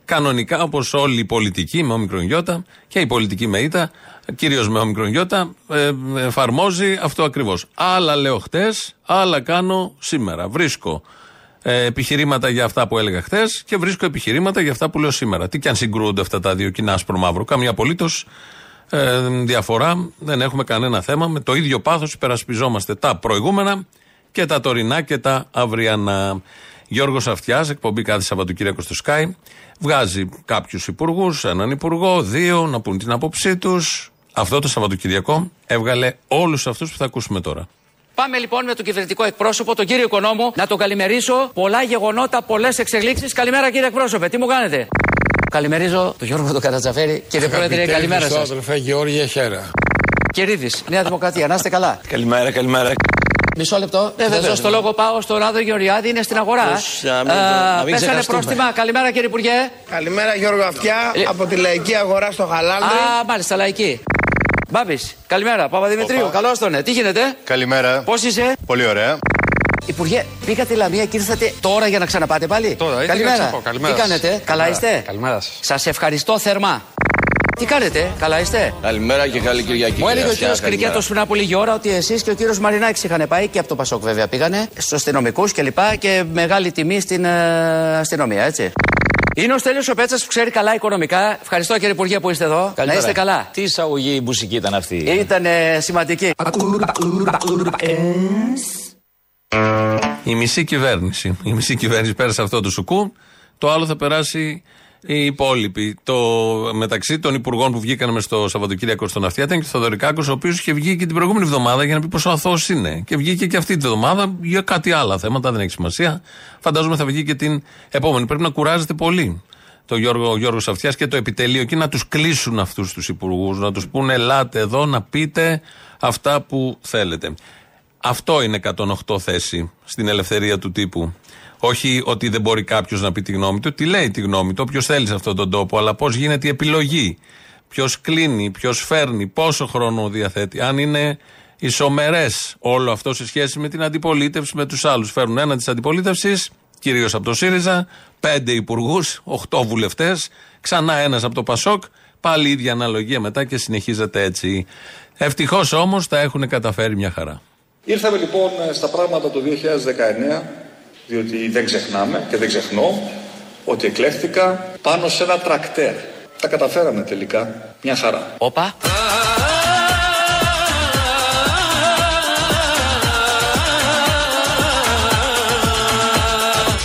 Κανονικά, όπως όλοι οι πολιτικοί με όμικρον γιώτα και η πολιτική με ήττα, κυρίως με όμικρον γιώτα, ε, εφαρμόζει αυτό ακριβώς. Άλλα λέω χτες, άλλα κάνω σήμερα. Βρίσκω ε, επιχειρήματα για αυτά που έλεγα χτες και βρίσκω επιχειρήματα για αυτά που λέω σήμερα. Τι κι αν συγκρούονται αυτά τα δύο κοινά άσπρο-μαύρο. Καμία απολύτως ε, διαφορά, δεν έχουμε κανένα θέμα. Με το ίδιο πάθος υπερασπιζόμαστε τα προηγούμενα και τα τωρινά και τα αυριανά. Γιώργος Αυτιάς, εκπομπή κάθε Σαββατοκύριακο στο Sky, βγάζει κάποιους υπουργούς, έναν υπουργό, δύο, να πούν την άποψή τους. Αυτό το Σαββατοκυριακό έβγαλε όλους αυτούς που θα ακούσουμε τώρα. Πάμε λοιπόν με τον κυβερνητικό εκπρόσωπο, τον κύριο Οικονόμου, να τον καλημερίσω. Πολλά γεγονότα, πολλές εξελίξεις. Καλημέρα κύριε εκπρόσωπε, τι μου κάνετε? Καλημερίζω τον Γιώργο τον Καρατζαφέρη. Κύριε Πρόεδρε, καλημέρα σας. Αδελφέ Γεώργια Χέρα. Κερίδης, Νέα Δημοκρατία, να είστε καλά. Καλημέρα, καλημέρα. Μισό λεπτό. Δεν θα δώσω το λόγο, πάω στον Άδο Γεωργιάδη, είναι στην αγορά. Πέσανε πρόστιμα. Καλημέρα κύριε Υπουργέ. Καλημέρα Γιώργο Αυτιά, από τη Λαϊκή Αγορά στο Χαλάνδρι. Α, μάλιστα, Λαϊκή. Μπάμπης, καλημέρα. Παπαδημητρίου, καλώς τον. Τι γίνεται? Καλημέρα. Πώς είσαι? Πολύ ωραία. Υπουργέ, πήγατε Λαμία και ήρθατε τώρα για να ξαναπάτε πάλι. Τώρα, καλημέρα. Τι κάνετε? Καλά είστε? Καλημέρα σας. Σας ευχαριστώ θερμά. Τι κάνετε, καλά είστε? Καλημέρα και καλή Κυριακή. Μου έλεγε ο κύριος Κρικέτος πριν από λίγη ώρα ότι εσείς και ο κύριος Μαρινάκης είχαν πάει και από το Πασόκ, βέβαια πήγανε στους αστυνομικούς και λοιπά και μεγάλη τιμή στην ε, αστυνομία, έτσι. Είναι ο Στέλιος ο Πέτσας που ξέρει καλά οικονομικά. Ευχαριστώ κύριε Υπουργέ που είστε εδώ. Καλημέρα. Να είστε καλά. Τι εισαγωγή η μπουσική ήταν αυτή? Ήταν σημαντική. Η μισή κυβέρνηση. Η μισή κυβέρνηση πέρασε αυτό το σουκού. Το άλλο θα περάσει. Οι υπόλοιποι, το, μεταξύ των υπουργών που βγήκαν μες στο Σαββατοκύριακο στον Αυτιά, ήταν και ο Θοδωρικάκος, ο οποίος είχε βγει και την προηγούμενη εβδομάδα για να πει πόσο αθώος είναι. Και βγήκε και αυτή την εβδομάδα για κάτι άλλα θέματα, δεν έχει σημασία. Φαντάζομαι θα βγει και την επόμενη. Πρέπει να κουράζεται πολύ το Γιώργο, ο Γιώργος Αυτιάς και το επιτελείο και να τους κλείσουν αυτούς τους υπουργούς, να τους πούνε ελάτε εδώ να πείτε αυτά που θέλετε. Αυτό είναι εκατόν οκτώ θέση στην ελευθερία του τύπου. Όχι ότι δεν μπορεί κάποιος να πει τη γνώμη του, τι λέει τη γνώμη του, ποιος θέλει σε αυτόν τον τόπο, αλλά πώς γίνεται η επιλογή, ποιος κλείνει, ποιος φέρνει, πόσο χρόνο διαθέτει, αν είναι ισομερές όλο αυτό σε σχέση με την αντιπολίτευση, με τους άλλους. Φέρνουν ένα της αντιπολίτευσης, κυρίως από το ΣΥΡΙΖΑ, πέντε υπουργούς, οχτώ βουλευτές, ξανά ένας από το ΠΑΣΟΚ, πάλι ίδια αναλογία μετά και συνεχίζεται έτσι. Ευτυχώς όμως τα έχουν καταφέρει μια χαρά. Ήρθαμε λοιπόν στα πράγματα το δύο χιλιάδες δεκαεννέα. Διότι δεν ξεχνάμε και δεν ξεχνώ ότι εκλέχθηκα πάνω σε ένα τρακτέρ. Τα καταφέραμε τελικά. Μια χαρά. Όπα.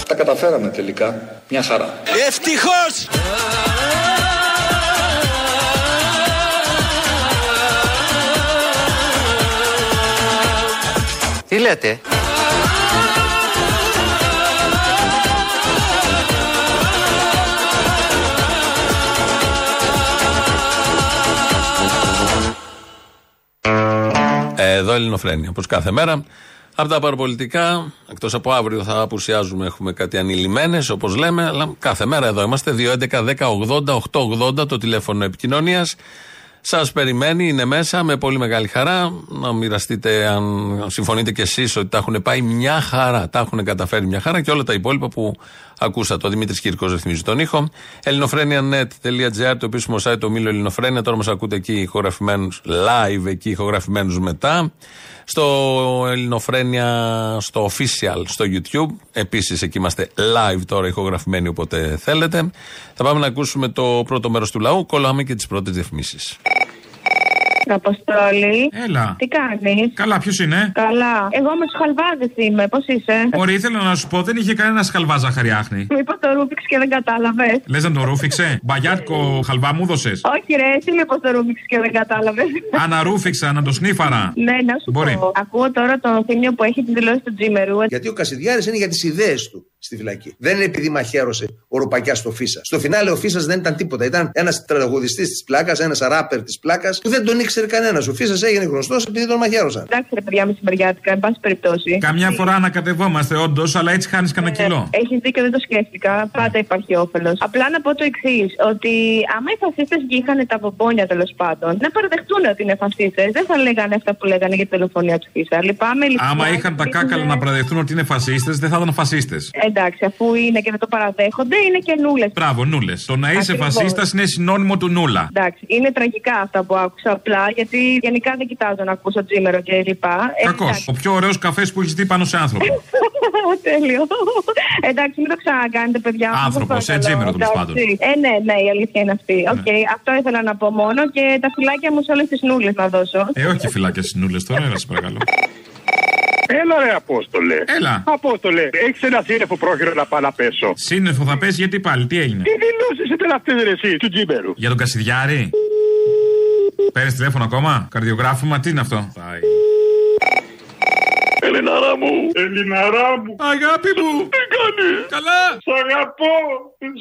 Τα καταφέραμε τελικά. Μια χαρά. Ευτυχώς. Τι λέτε? Εδώ Ελληνοφρένια, όπως κάθε μέρα. Από τα παραπολιτικά, εκτός από αύριο θα απουσιάζουμε, έχουμε κάτι ανηλυμένες, όπως λέμε, αλλά κάθε μέρα εδώ είμαστε. δύο έντεκα δέκα ογδόντα οκτακόσια ογδόντα το τηλέφωνο επικοινωνίας. σας περιμένει, είναι μέσα με πολύ μεγάλη χαρά. Να μοιραστείτε, αν συμφωνείτε κι εσείς, ότι τα έχουν πάει μια χαρά. Τα έχουν καταφέρει μια χαρά και όλα τα υπόλοιπα που ακούσατε. Ο Δημήτρης Κύρκος ρυθμίζει τον ήχο. ελληνοφρένια τελεία νετ τελεία τζι άρ, το επίσημο site, το μήλο Ελληνοφρένια. Τώρα μας ακούτε εκεί ηχογραφημένους, live εκεί ηχογραφημένους μετά. Στο Ελληνοφρένια, στο official, στο YouTube. Επίσης εκεί είμαστε live τώρα ηχογραφημένοι όποτε θέλετε. Θα πάμε να ακούσουμε το πρώτο μέρος του λαού. Κολλάμε και τις πρώτες διαφημίσεις. Αποστόλη. Έλα. Τι κάνεις? Καλά, ποιος είναι? Καλά. Εγώ με τους χαλβάδες είμαι. Πώς είσαι? Ωραία, ήθελα να σου πω, δεν είχε κανένα χαλβά ζαχαριάχνη. Μου είπα το ρούφιξε και δεν κατάλαβες. Λες να το ρούφιξε? Μπαγιάρκο χαλβά μου δώσες. Όχι, ρε, εσύ με πως το ρούφιξε και δεν κατάλαβες. Αναρούφιξα, να το σνίφαρα. Ναι, να σου Μπορεί. πω. Ακούω τώρα τον Θήμιο που έχει τη δηλώση του Τζίμερου. Γιατί ο Κασιδιάρης είναι για τις ιδέες του στη φυλακή. Δεν είναι επειδή μαχαίρωσε ο Ροπακιάς στο Φίσα. Στο φινάλε ο Φίσας δεν ήταν τίποτα. Ήταν ένας τραγουδιστής της πλάκας, ένας ράπερ της πλάκας που δεν τον ήξερε κανένας. Ο Φίσας έγινε γνωστός επειδή τον μαχαίρωσαν. Εντάξει, ρε παιδιά, με συμπεριάτικα, εν πάση περιπτώσει. Καμιά φορά ανακατευόμαστε όντως, αλλά έτσι χάνεις κανένα κιλό. Έχεις δίκιο, δεν το σκέφτηκα. Πάντα υπάρχει όφελος. Απλά να πω το εξής, ότι άμα οι φασίστες είχαν τα μπομπόνια τέλος πάντων, να παραδεχτούν ότι είναι φασίστες. Δεν θα λέγανε αυτά που λέγανε για τη δολοφονία του Φίσα. Λυπάμαι, λυπάμαι. Άμα είχαν τα κάκαλα να παραδεχτούν ότι είναι φασίστες, δεν θα ήταν φασίστες. Εντάξει, αφού είναι και δεν το παραδέχονται, είναι και νούλες. Μπράβο, νούλες. Το να είσαι φασίστας είναι συνώνυμο του νούλα. Εντάξει, είναι τραγικά αυτά που άκουσα απλά, γιατί γενικά δεν κοιτάζω να ακούσω Τζίμερο και λοιπά. Κακός. Ο πιο ωραίος καφές που έχεις δει πάνω σε άνθρωπο. Τέλειο. Εντάξει, μην το ξανακάνετε, παιδιά. Άνθρωπος, σε Τζίμερο τέλος πάντων. Ε, ναι, ναι, η αλήθεια είναι αυτή. Οκ, αυτό ήθελα να πω μόνο και τα φυλάκια μου σε όλες τις νούλες να δώσω. Ε, όχι φυλάκια στις νούλες τώρα, να σας παρακαλώ. Έλα, ρε Απόστολε. Έλα. Απόστολε, έχεις ένα σύννεφο πρόχειρο να πάω να πέσω. Σύννεφο θα πέσει, γιατί πάλι, τι έγινε? Τι δηλώσεις ήταν αυτές, ρε, εσύ, του Τζίμερου? Για τον Κασιδιάρη. Παίρνεις τηλέφωνο ακόμα? Καρδιογράφημα, τι είναι αυτό? Ελληναρά μου! Ελληναρά μου! Αγάπη μου! Τι κάνεις? Καλά! Σ' αγαπώ!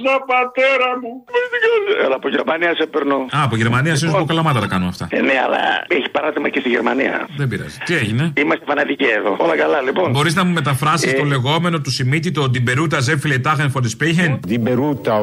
Σαν πατέρα μου! Αλλά από Γερμανία σε παίρνω. Α, από Γερμανία σε παίρνω. Καλαμάτα τα κάνω αυτά. Ε, ναι, αλλά έχει παράδειγμα και στη Γερμανία. Δεν πειράζει. Τι έγινε? Είμαστε φανατικοί εδώ. Όλα καλά, λοιπόν. Μπορείς να μου μεταφράσεις ε... το λεγόμενο του Σιμίτη, το Die Beruta sehr viele Tage von Gesprächen? Die Beruta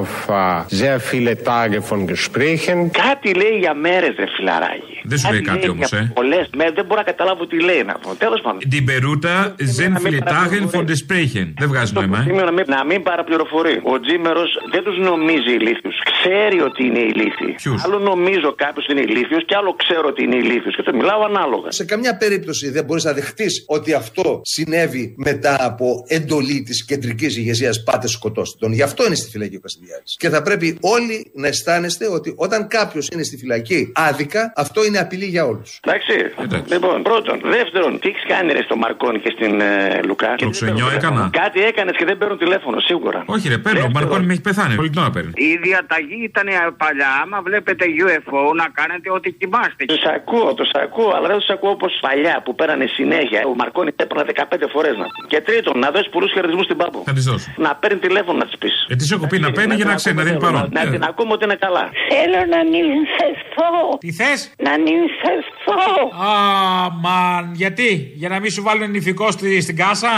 sehr viele Tage von Gesprächen. Κάτι λέει για μέρες, ρε φιλαράκι. Δεν σου λέει κάτι όμως, ε. Πολλές μέρες δεν μπορώ να καταλάβω τι λέει να πω. Τέλος πάντων. Die Beruta sehr viele Tage von Gesprächen. Δεν βγάζει νόημα. Να μην παραπληροφορεί. Ο Τζίμερος δεν τους νομίζει ηλίθιους. Ξέρει ότι είναι ηλίθιοι. Άλλο νομίζω κάποιος είναι ηλίθιος και άλλο ξέρω ότι είναι ηλίθιος. Και το μιλάω ανάλογα. Σε καμιά περίπτωση δεν μπορείς να δεχτείς ότι αυτό συνέβη μετά από εντολή της κεντρικής ηγεσίας. Πάτε σκοτώστε τον. Γι' αυτό είναι στη φυλακή ο Κασιδιάρης. Και θα πρέπει όλοι να αισθάνεστε ότι όταν κάποιος είναι στη φυλακή άδικα, αυτό είναι απειλή για όλους. Εντάξει. Εντάξει. Λοιπόν, πρώτον. Δεύτερον, τι έχεις κάνει ρε στο Μαρκόνι και στην ε, Λουκά? Το ξενιό έκανα. Κάτι έκανες και δεν παίρνουν τηλέφωνο, σίγουρα. Όχι, ρε, παίρνω. Ο Μαρκόνι με έχει πεθάνει. Πολύ να παίρνει. Η διαταγή ήταν παλιά. Άμα βλέπετε γιου εφ ο να κάνετε ό,τι κοιμάστε. Τους ακούω, τους ακούω, αλλά δεν τους ακούω όπως παλιά που πέρανε συνέχεια. Ο Μαρκόνι έπαιρνα δεκαπέντε φορές να. Και τρίτον, να δώσει πολλούς χαιρετισμούς στην Πάμπο. Θα τη δώσω. Να παίρνει τηλέφωνο να τη πει. Ε, τι έχω πει να παίρνει για να ξέρει, να δίνει παρόν. Να την ακούμε ότι είναι καλά. Θέλω να νυμφευτώ. Τι θες? Να νυμφευτώ. Αμαν, γιατί? Για να μην σου βάλουν νηφικό στη, στην κάσα.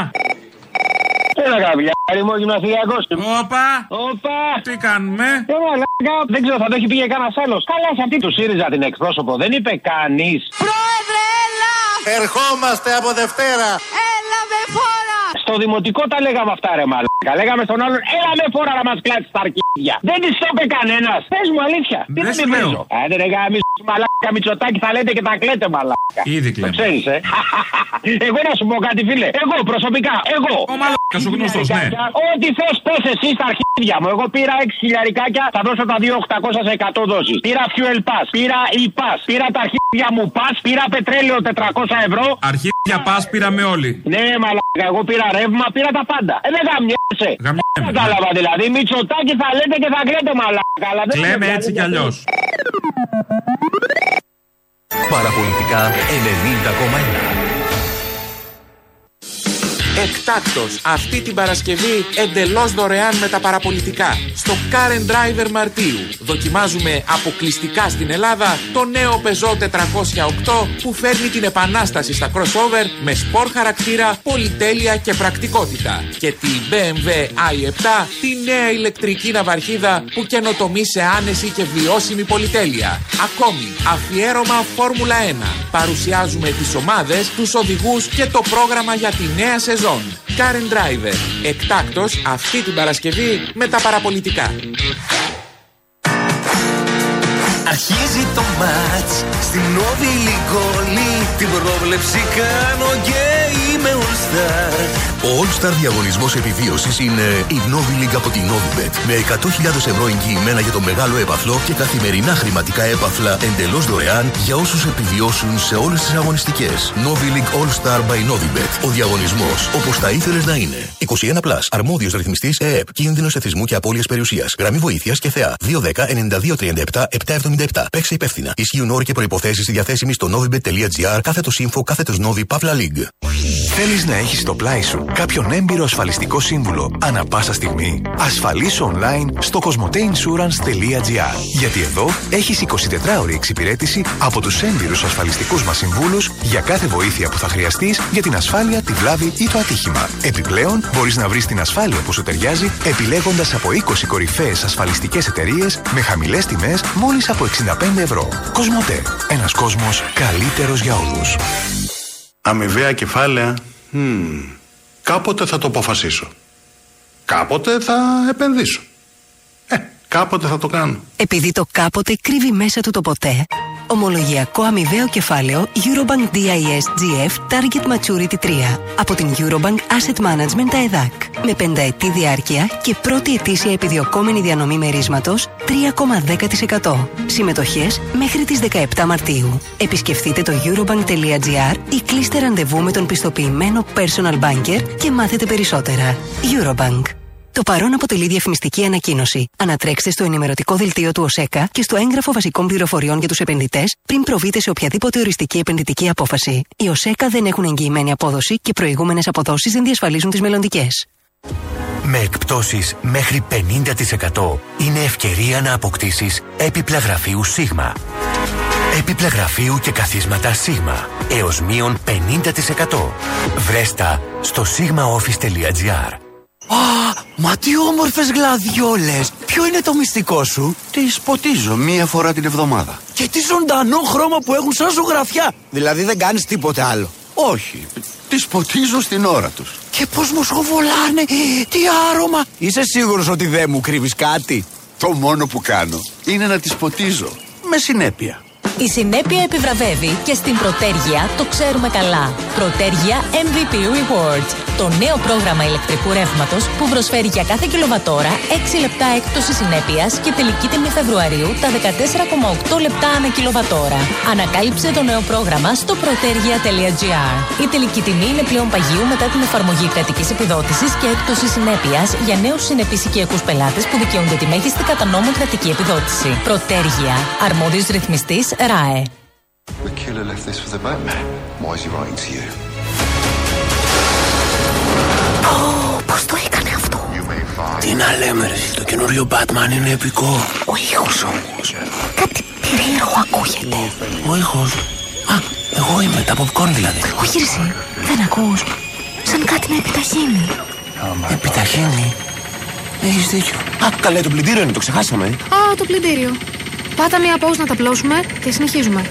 Έλα γαβλιάρι μου, γυμναστηριακός. Όπα. Όπα. Τι κάνουμε? Έλα γαβλιάκα, δεν ξέρω, θα το έχει πήγε κανένας άλλος. Καλά, σε αυτή του ΣΥΡΙΖΑ την εκπρόσωπο δεν είπε κανείς? Πρόεδρε, έλα. Ερχόμαστε από Δευτέρα. Έλα με φόρα. Στο δημοτικό τα λέγαμε αυτά ρε μαλάκα. Λέγαμε στον άλλον, έλα με φόρα να μας κλάτσεις τα αρκίδια. Δεν τις το είπε κανένας. Πες μου αλήθεια. Δεν σου λέω. Άντε ρε γαμίσου μαλάκα, Μητσοτάκη θα λέτε και τα κλαίτε μαλάκα. Ήδη κλαίμε. Ξέρεις, ε. Εγώ να σου πω κάτι φίλε. Εγώ προσωπικά, εγώ. Ο μαλάκα σου γνωστός, ναι. Ό,τι θες πες εσύ στα αρχίδια μου. Εγώ πήρα έξι χιλιαρικάκια, θα δώσω τα δύο χιλιάδες οκτακόσια σε εκατό δόσεις. Πήρα fuel pass, πήρα e-pass, πήρα τα αρχίδια μου pass, πήρα πετρέλαιο τετρακόσια ευρώ. Αρχίδια pass πήραμε όλοι. Ναι μαλάκα, εγώ πήρα ρεύμα, πήρα τα πάντα. Ε, δεν γαμιέσαι. Δεν κατάλαβα δηλαδή. Μητσοτάκη θα λέτε και θα κλαίτε μαλάκα. Κλαίμε έτσι κι αλλιώς. Παραπολιτικά ενενήντα κόμμα ένα. Εκτάκτος, αυτή την Παρασκευή εντελώς δωρεάν με τα παραπολιτικά. Στο Car and Driver Μαρτίου δοκιμάζουμε αποκλειστικά στην Ελλάδα το νέο Peugeot τετρακόσια οκτώ που φέρνει την επανάσταση στα crossover με σπορ χαρακτήρα, πολυτέλεια και πρακτικότητα. Και την μπι εμ ντάμπλιου άι επτά, τη νέα ηλεκτρική ναυαρχίδα που καινοτομεί σε άνεση και βιώσιμη πολυτέλεια. Ακόμη, αφιέρωμα Φόρμουλα ένα. Παρουσιάζουμε τις ομάδες, τους οδηγούς και το πρόγραμμα για τη νέα σεζόν. Car and Driver. Εκτάκτος αυτή την Παρασκευή με τα παραπολιτικά. Αρχίζει το μάτς, στην όδηλη κόλλη, την πρόβλεψη κάνω και είμαι All-Star. Ο All-Star διαγωνισμός επιβίωσης είναι η Novi League από την Novibet. Με εκατό χιλιάδες ευρώ εγγυημένα για το μεγάλο έπαθλο και καθημερινά χρηματικά έπαθλα εντελώς δωρεάν για όσους επιβιώσουν σε όλες τις αγωνιστικές. Novi League All-Star by Novibet. Ο διαγωνισμός όπως θα ήθελες να είναι. είκοσι ένα συν. Αρμόδιος ρυθμιστής ΕΕΠ. Κίνδυνος εθισμού και απώλειας περιουσίας. Γραμμή βοήθειας και ΘΕΑ. δύο ένα μηδέν εννιά δύο τρία επτά επτά εβδομήντα επτά. Παίξε υπεύθυνα. Ισχύουν όροι και προϋποθέσεις διαθέσιμοι στο novibet.gr κάθετος info κάθετος Novi Pavla League. Θέλεις να έχεις στο πλάι σου κάποιον έμπειρο ασφαλιστικό σύμβουλο ανά πάσα στιγμή? Ασφαλίσου online στο κοσμοτέινσουρανς τελεία τζι άρ. Γιατί εδώ έχεις εικοσιτετράωρη εξυπηρέτηση από τους έμπειρους ασφαλιστικούς μας συμβούλους για κάθε βοήθεια που θα χρειαστείς για την ασφάλεια, τη βλάβη ή το ατύχημα. Επιπλέον, μπορείς να βρεις την ασφάλεια που σου ταιριάζει επιλέγοντας από είκοσι κορυφαίες ασφαλιστικές εταιρείες με χαμηλές τιμές μόλις από εξήντα πέντε ευρώ. Κοσμοτέ. Ένας κόσμος καλύτερος για όλους. Αμοιβαία κεφάλαια. Hmm. Κάποτε θα το αποφασίσω. Κάποτε θα επενδύσω. Ε, κάποτε θα το κάνω. Επειδή το κάποτε κρύβει μέσα του το ποτέ, ομολογιακό αμοιβαίο κεφάλαιο Eurobank ντι άι ες τζι εφ Target Maturity τρία από την Eurobank Asset Management ΑΕΔΑΚ. Με πενταετή διάρκεια και πρώτη ετήσια επιδιωκόμενη διανομή μερίσματος τρία κόμμα δέκα τοις εκατό. Συμμετοχές μέχρι τις δεκαεπτά Μαρτίου. Επισκεφτείτε το eurobank.gr ή κλείστε ραντεβού με τον πιστοποιημένο personal banker και μάθετε περισσότερα. Eurobank. Το παρόν αποτελεί διαφημιστική ανακοίνωση. Ανατρέξτε στο ενημερωτικό δελτίο του ΟΣΕΚΑ και στο έγγραφο βασικών πληροφοριών για τους επενδυτές πριν προβείτε σε οποιαδήποτε οριστική επενδυτική απόφαση. Οι ΟΣΕΚΑ δεν έχουν εγγυημένη απόδοση και προηγούμενες αποδόσεις δεν διασφαλίζουν τις μελλοντικές. Με εκπτώσεις μέχρι πενήντα τοις εκατό είναι ευκαιρία να αποκτήσεις έπιπλα γραφείου Σίγμα. Έπιπλα γραφείου και καθίσματα Σίγμα έως μείον πενήντα τοις εκατό. Βρέστα στο sigmaoffice.gr. Α, μα τι όμορφες γλαδιόλες! Ποιο είναι το μυστικό σου? Τις ποτίζω μία φορά την εβδομάδα. Και τι ζωντανό χρώμα που έχουν σαν ζωγραφιά! Δηλαδή δεν κάνεις τίποτε άλλο? Όχι, τις ποτίζω στην ώρα τους. Και πώς μοσχοβολάνε, τι άρωμα! Είσαι σίγουρος ότι δεν μου κρύβεις κάτι? Το μόνο που κάνω είναι να τις ποτίζω, με συνέπεια. Η συνέπεια επιβραβεύει και στην Πρωτέργεια το ξέρουμε καλά. Πρωτέργεια εμ βι πι Reward. Το νέο πρόγραμμα ηλεκτρικού ρεύματος που προσφέρει για κάθε κιλοβατόρα έξι λεπτά έκπτωση συνέπειας και τελική τιμή Φεβρουαρίου τα δεκατέσσερα κόμμα οκτώ λεπτά ανά κιλοβατόρα. Ανακάλυψε το νέο πρόγραμμα στο πρωτέργεια.gr. Η τελική τιμή είναι πλέον παγίου μετά την εφαρμογή κρατικής επιδότησης και έκπτωση συνέπειας για νέους συνεπείς οικιακούς πελάτες που δικαιούνται τη μέγιστη κατά νόμο κρατική επιδότηση. Πρωτέργεια. Αρμόδιος ρυθμιστής ΡΑΕ. The killer left this for the Batman. Why is he writing to you? Oh, πώς το έκανε αυτό? Τι να λέμε ρε, το καινούριο Batman είναι επικό. Ο ήχος όμως. Κάτι περίεργο ακούγεται. Ο ήχος. Α, εγώ είμαι, τα popcorn δηλαδή. Όχι ρε εσύ, δεν ακούς? Σαν κάτι να επιταχύνει. Oh, επιταχύνει. Έχεις δίκιο. Α, καλέ, το πλυντήριο είναι, το ξεχάσαμε. Α, το πλυντήριο. Πάτα μία pause να τα πλώσουμε και συνεχίζουμε.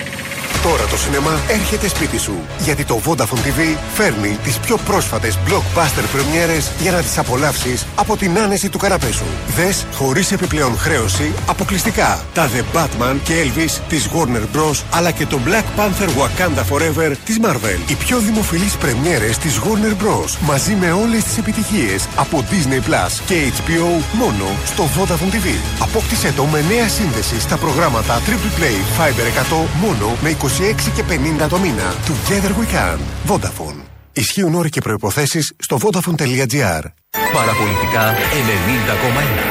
Τώρα το σινεμά έρχεται σπίτι σου. Γιατί το Vodafone τι βι φέρνει τις πιο πρόσφατες blockbuster πρεμιέρες για να τις απολαύσεις από την άνεση του καναπέ σου. Δες χωρίς επιπλέον χρέωση αποκλειστικά τα The Batman και Elvis της Warner Bros. Αλλά και το Black Panther Wakanda Forever της Marvel. Οι πιο δημοφιλείς πρεμιέρες της Warner Bros. Μαζί με όλες τις επιτυχίες από Disney Plus και έιτς μπι ο μόνο στο Vodafone τι βι. Απόκτησε το με νέα σύνδεση στα προγράμματα Triple Play Fiber εκατό μόνο με είκοσι έξι και πενήντα το μήνα. Together we can. Vodafone. Ισχύουν όροι και προϋποθέσεις στο vodafone.gr. Παραπολιτικά ενενήντα κόμμα ένα.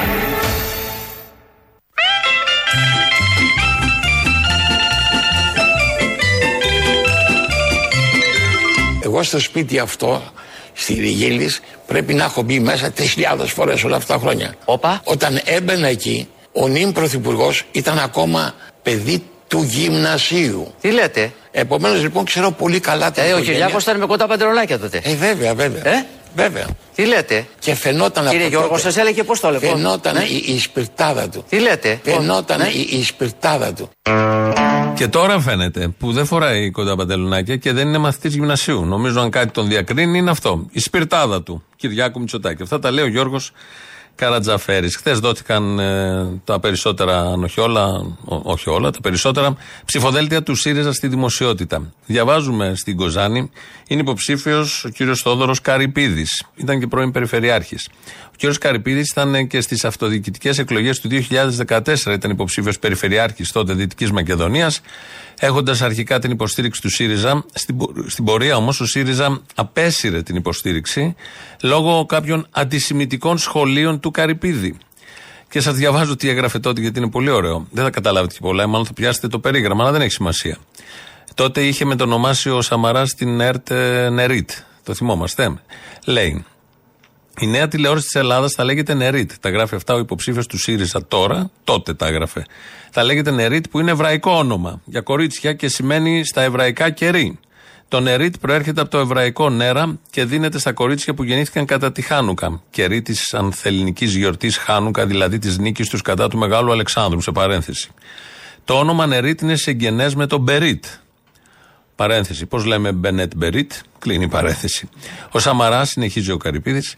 Εγώ στο σπίτι αυτό στη Ριγίλης πρέπει να έχω μπει μέσα τρεις χιλιάδες φορές όλα αυτά τα χρόνια. Οπα. Όταν έμπαινα εκεί, ο νυν πρωθυπουργός ήταν ακόμα παιδί του γυμνασίου. Τι λέτε. Επομένως λοιπόν ξέρω πολύ καλά τα ε, ο Κυριάκος ήταν με κοντά παντρεολάκια τότε. Ε, βέβαια, βέβαια. Ε? Βέβαια. Τι λέτε. Και φαινόταν αυτό. Κύριε Γιώργο, σας έλεγε πώς το λεφτό. Φαινόταν ναι. η, η σπιρτάδα του. Τι λέτε. Φαινόταν ναι. η, η σπιρτάδα του. Και τώρα φαίνεται που δεν φοράει κοντά παντελονάκια και δεν είναι μαθητής γυμνασίου. Νομίζω αν κάτι τον διακρίνει είναι αυτό. Η σπιρτάδα του Κυριάκου Μητσοτάκη. Αυτά τα λέει ο Γιώργος Καρατζαφέρης. Χθες δόθηκαν ε, τα περισσότερα, αν όχι όλα, ό, όχι όλα, τα περισσότερα ψηφοδέλτια του ΣΥΡΙΖΑ στη δημοσιότητα. Διαβάζουμε στην Κοζάνη, είναι υποψήφιος ο κύριος Στόδωρος Καρυπίδης. Ήταν και πρώην περιφερειάρχης. Ο κύριος Καρυπίδης ήταν και στις αυτοδιοικητικές εκλογές του δύο χιλιάδες δεκατέσσερα, ήταν υποψήφιος περιφερειάρχης τότε Δυτικής Μακεδονίας, έχοντας αρχικά την υποστήριξη του ΣΥΡΙΖΑ. Στην, στην πορεία όμως ο ΣΥΡΙΖΑ απέσυρε την υποστήριξη λόγω κάποιων αντισημιτικών σχολείων του Καρυπίδη. Και σας διαβάζω τι έγραφε τότε, γιατί είναι πολύ ωραίο. Δεν θα καταλάβετε και πολλά, μάλλον θα πιάσετε το περίγραμμα, αλλά δεν έχει σημασία. Τότε είχε μετονομάσει ο Σαμαράς την Ερτ Νερίτ. Το θυμόμαστε. Λέει: η νέα τηλεόραση της Ελλάδας θα λέγεται Νερίτ. Τα γράφει αυτά ο υποψήφιος του ΣΥΡΙΖΑ τώρα, τότε τα έγραφε. Θα λέγεται Νερίτ, που είναι εβραϊκό όνομα για κορίτσια και σημαίνει στα εβραϊκά κερί. Το Νερίτ προέρχεται από το εβραϊκό νέρα και δίνεται στα κορίτσια που γεννήθηκαν κατά τη Χάνουκα. Κερί της ανθελληνικής γιορτής Χάνουκα, δηλαδή της νίκης τους κατά του Μεγάλου Αλεξάνδρου, σε παρένθεση. Το όνομα Νερίτ είναι συγγενές με τον Μπερίτ. Παρένθεση. Πώς λέμε Μπενέτ Μπερίτ, κλείνει η παρένθεση. Ο Σαμαράς, συνεχίζει ο Καρυπίδης,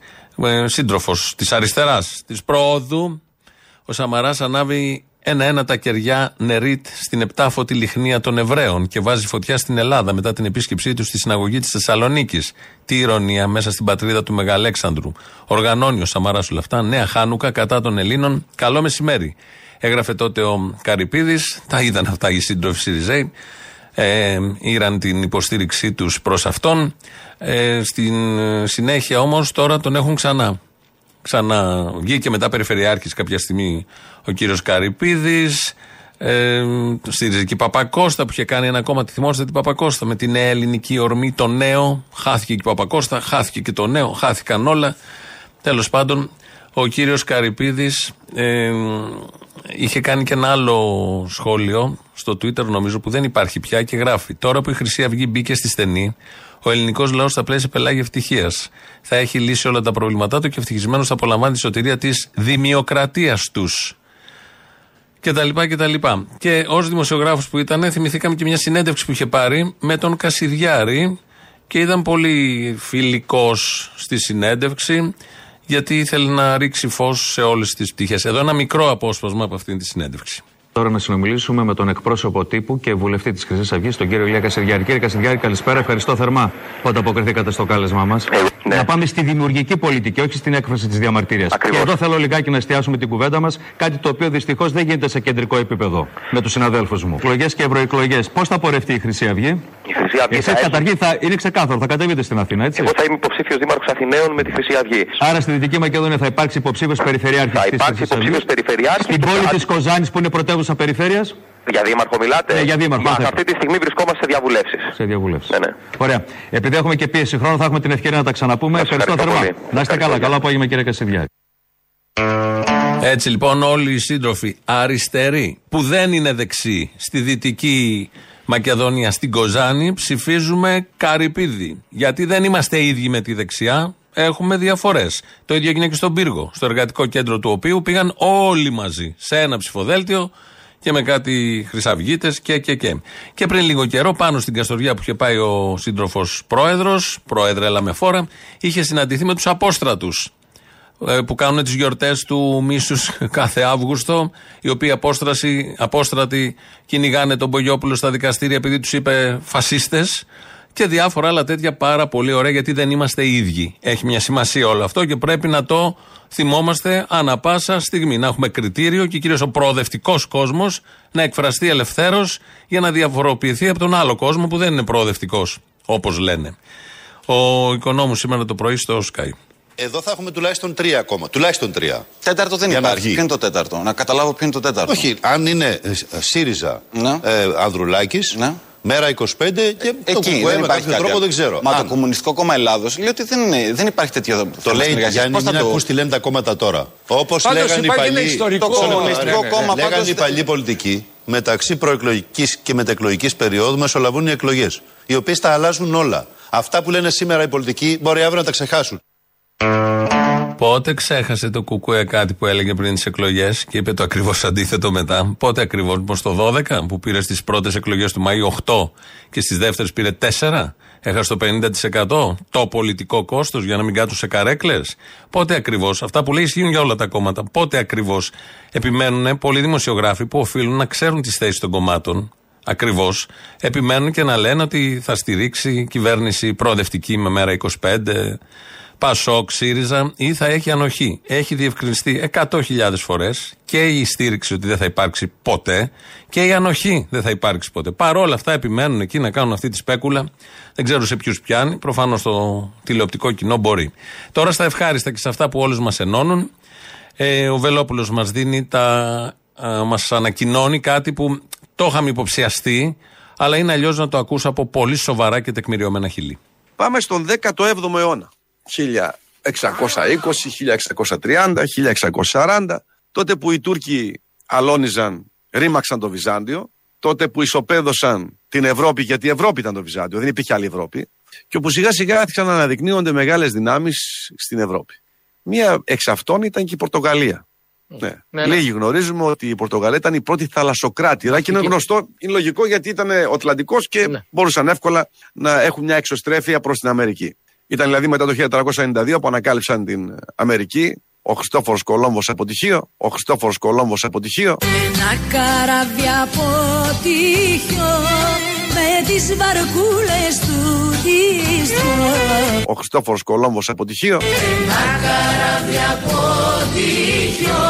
σύντροφος της αριστεράς, της προόδου. Ο Σαμαράς ανάβει ένα-ένα τα κεριά Νερίτ στην επτάφωτη λιχνία των Εβραίων και βάζει φωτιά στην Ελλάδα μετά την επίσκεψή του στη συναγωγή της Θεσσαλονίκης. Τι ηρωνία, μέσα στην πατρίδα του Μεγαλέξανδρου. Οργανώνει ο Σαμαράς όλα αυτά. Νέα Χάνουκα κατά των Ελλήνων. Καλό μεσημέρι. Έγραφε τότε ο Καρυπίδης. Τα είδαν αυτά οι σύντροφοι ΣΥΡΙΖΑ. Ε, ήραν την υποστήριξή τους προς αυτόν. Ε, στην συνέχεια όμως τώρα τον έχουν ξανά. Ξανά βγήκε μετά περιφερειάρχης κάποια στιγμή ο κύριος Καρυπίδης, ε, στήριζε και η Παπακώστα που είχε κάνει ένα κόμμα, τη θυμόσαστε την Παπακώστα, με την νέα ελληνική ορμή, το νέο, χάθηκε και η Παπακώστα, χάθηκε και το νέο, χάθηκαν όλα. Τέλος πάντων, ο κύριος Καρυπίδης ε, είχε κάνει και ένα άλλο σχόλιο στο Twitter, νομίζω, που δεν υπάρχει πια και γράφει: τώρα που η Χρυσή Αυγή μπήκε στη στενή, ο ελληνικός λαός θα πλέσει πελάγι ευτυχίας. Θα έχει λύσει όλα τα προβλήματά του και ευτυχισμένος θα απολαμβάνει τη σωτηρία της δημιοκρατίας τους. Και τα λοιπά και τα λοιπά. Και ως δημοσιογράφος που ήταν, θυμηθήκαμε και μια συνέντευξη που είχε πάρει με τον Κασιδιάρη και ήταν πολύ φιλικός στη συνέντευξη, γιατί ήθελε να ρίξει φως σε όλες τις πτυχές. Εδώ ένα μικρό απόσπασμα από αυτήν τη συνέντευξη. Τώρα να συνομιλήσουμε με τον εκπρόσωπο τύπου και βουλευτή της Χρυσής Αυγής, τον κύριο Ηλία Κασιδιάρη. Κύριε Κασιδιάρη, καλησπέρα. Ευχαριστώ θερμά που ανταποκριθήκατε στο κάλεσμά μας. Ναι. Να πάμε στη δημιουργική πολιτική, όχι στην έκφραση της διαμαρτυρίας. Και εδώ θέλω λιγάκι να εστιάσουμε την κουβέντα μας, κάτι το οποίο δυστυχώς δεν γίνεται σε κεντρικό επίπεδο με τους συναδέλφους μου. Εκλογές και ευρωεκλογές. Πώς θα πορευτεί η Χρυσή Αυγή? Η Χρυσή Αυγή Εσείς, θα έχει... καταργεί, θα... είναι ξεκάθαρο, θα κατέβετε στην Αθήνα, έτσι. Εγώ θα είμαι υποψήφιος δήμαρχος Αθηναίων με τη Χρυσή Αυγή. Άρα στη Δυτική Μακεδονία θα υπάρξει υποψήφιος περιφερειάρχης. Θα υπάρξει υποψήφιος περιφερειάρχης. Στην πόλη της Κοζάνης που είναι πρωτεύουσα περιφέρειας. Για δήμαρχο μιλάτε. Ναι, για δήμαρχο. Μα, αυτή τη στιγμή βρισκόμαστε σε διαβουλεύσεις. Σε διαβουλεύσεις. Ναι, ναι. Ωραία. Επειδή έχουμε και πίεση χρόνου, θα έχουμε την ευκαιρία να τα ξαναπούμε. Ευχαριστώ θερμά. Να είστε καλά. Καλό απόγευμα, κύριε Κασιδιάρη. Έτσι λοιπόν, όλοι οι σύντροφοι αριστεροί που δεν είναι δεξιοί στη Δυτική Μακεδονία, στην Κοζάνη, ψηφίζουμε Καρυπίδη. Γιατί δεν είμαστε ίδιοι με τη δεξιά. Έχουμε διαφορές. Το ίδιο έγινε και στον Πύργο, στο εργατικό κέντρο του οποίου πήγαν όλοι μαζί σε ένα ψηφοδέλτιο και με κάτι χρυσαυγίτες και και και. Και πριν λίγο καιρό, πάνω στην Καστοριά που είχε πάει ο σύντροφος πρόεδρος, πρόεδρε έλα με φόρα, είχε συναντηθεί με τους απόστρατους που κάνουν τις γιορτές του μίσους κάθε Αύγουστο, οι οποίοι απόστρατοι κυνηγάνε τον Πογιόπουλο στα δικαστήρια επειδή τους είπε φασίστες. Και διάφορα άλλα τέτοια πάρα πολύ ωραία, γιατί δεν είμαστε οι ίδιοι. Έχει μια σημασία όλο αυτό και πρέπει να το θυμόμαστε ανά πάσα στιγμή. Να έχουμε κριτήριο και κυρίως ο προοδευτικός κόσμος να εκφραστεί ελευθέρως για να διαφοροποιηθεί από τον άλλο κόσμο που δεν είναι προοδευτικός, όπως λένε. Ο Οικονόμου σήμερα το πρωί στο Sky. Εδώ θα έχουμε τουλάχιστον τρία ακόμα. Τουλάχιστον τρία. Τέταρτο δεν υπάρχει. Ποιο είναι το τέταρτο? Να καταλάβω ποιο είναι το τέταρτο. Όχι, αν είναι ΣΥΡΙΖΑ, ναι. ε, Ανδρουλάκης. Ναι. Μέρα είκοσι πέντε και ε, το κουκουέ με κάποιο τρόπο δεν ξέρω. Μα αν... το Κομμουνιστικό Κόμμα Ελλάδος λέει ότι δεν, είναι, δεν υπάρχει τέτοιο. Το λέει για να μην ακούς τι λένε τα κόμματα τώρα. Όπως λέγανε οι παλιοί πολιτικοί, μεταξύ προεκλογικής και μετεκλογικής περίοδου μεσολαβούν οι εκλογές, οι οποίες τα αλλάζουν όλα. Αυτά που λένε σήμερα οι πολιτικοί μπορεί αύριο να τα ξεχάσουν. Πότε ξέχασε το κουκουέ κάτι που έλεγε πριν τις εκλογές και είπε το ακριβώς αντίθετο μετά? Πότε ακριβώς? Μήπως το δώδεκα που πήρε στις πρώτες εκλογές του Μαΐου οκτώ και στις δεύτερες πήρε τέσσερα? Έχασε το πενήντα τοις εκατό το πολιτικό κόστος για να μην κάτουν σε καρέκλες. Πότε ακριβώς? Αυτά που λέει ισχύουν για όλα τα κόμματα. Πότε ακριβώς? Επιμένουν πολλοί δημοσιογράφοι που οφείλουν να ξέρουν τις θέσεις των κομμάτων. Ακριβώς. Επιμένουν και να λένε ότι θα στηρίξει κυβέρνηση προοδευτική με Μέρα είκοσι πέντε, Πασόκ, ΣΥΡΙΖΑ, ή θα έχει ανοχή. Έχει διευκρινιστεί εκατό χιλιάδες φορές και η στήριξη ότι δεν θα υπάρξει ποτέ και η ανοχή δεν θα υπάρξει ποτέ. Παρόλα αυτά επιμένουν εκεί να κάνουν αυτή τη σπέκουλα. Δεν ξέρω σε ποιους πιάνει. Προφανώς το τηλεοπτικό κοινό μπορεί. Τώρα στα ευχάριστα και σε αυτά που όλους μας ενώνουν. Ε, ο Βελόπουλος μας δίνει τα, α, μας ανακοινώνει κάτι που το είχαμε υποψιαστεί, αλλά είναι αλλιώς να το ακούσω από πολύ σοβαρά και τεκμηριωμένα χείλη. Πάμε στον δέκατο έβδομο αιώνα. χίλια εξακόσια είκοσι, χίλια εξακόσια τριάντα, χίλια εξακόσια σαράντα, τότε που οι Τούρκοι αλώνιζαν, ρήμαξαν το Βυζάντιο, τότε που ισοπαίδωσαν την Ευρώπη, γιατί η Ευρώπη ήταν το Βυζάντιο, δεν υπήρχε άλλη Ευρώπη, και όπου σιγά σιγά άρχισαν να αναδεικνύονται μεγάλες δυνάμεις στην Ευρώπη. Μία εξ αυτών ήταν και η Πορτογαλία. Ναι. Ναι, λίγοι ναι. γνωρίζουμε ότι η Πορτογαλία ήταν η πρώτη θαλασσοκράτηρα και είναι γνωστό, είναι λογικό γιατί ήταν ο Ατλαντικός και ναι. μπορούσαν εύκολα να έχουν μια εξωστρέφεια προς την Αμερική. Ήταν δηλαδή μετά το χίλια τετρακόσια ενενήντα δύο που ανακάλυψαν την Αμερική, ο Χριστόφορος Κολόμβος αποτυχίο, ο Χριστόφορος Κολόμβος αποτυχίο. Ένα καράβι αποτυχίο, με τις βαρκούλες του δυστυχώς. Ο Χριστόφορος Κολόμβος αποτυχίο. Ένα καράβι αποτυχίο,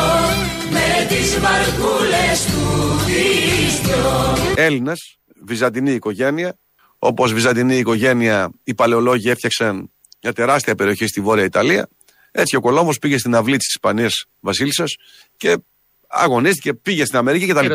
με τις βαρκούλες του δυστυχώς. Έλληνας, βυζαντινή οικογένεια. Όπως βυζαντινή οικογένεια, οι παλαιολόγοι έφτιαξαν μια τεράστια περιοχή στη Βόρεια Ιταλία. Έτσι, ο Κολόμβος πήγε στην αυλή της Ισπανίας βασίλισσας και αγωνίστηκε, πήγε στην Αμερική κτλ.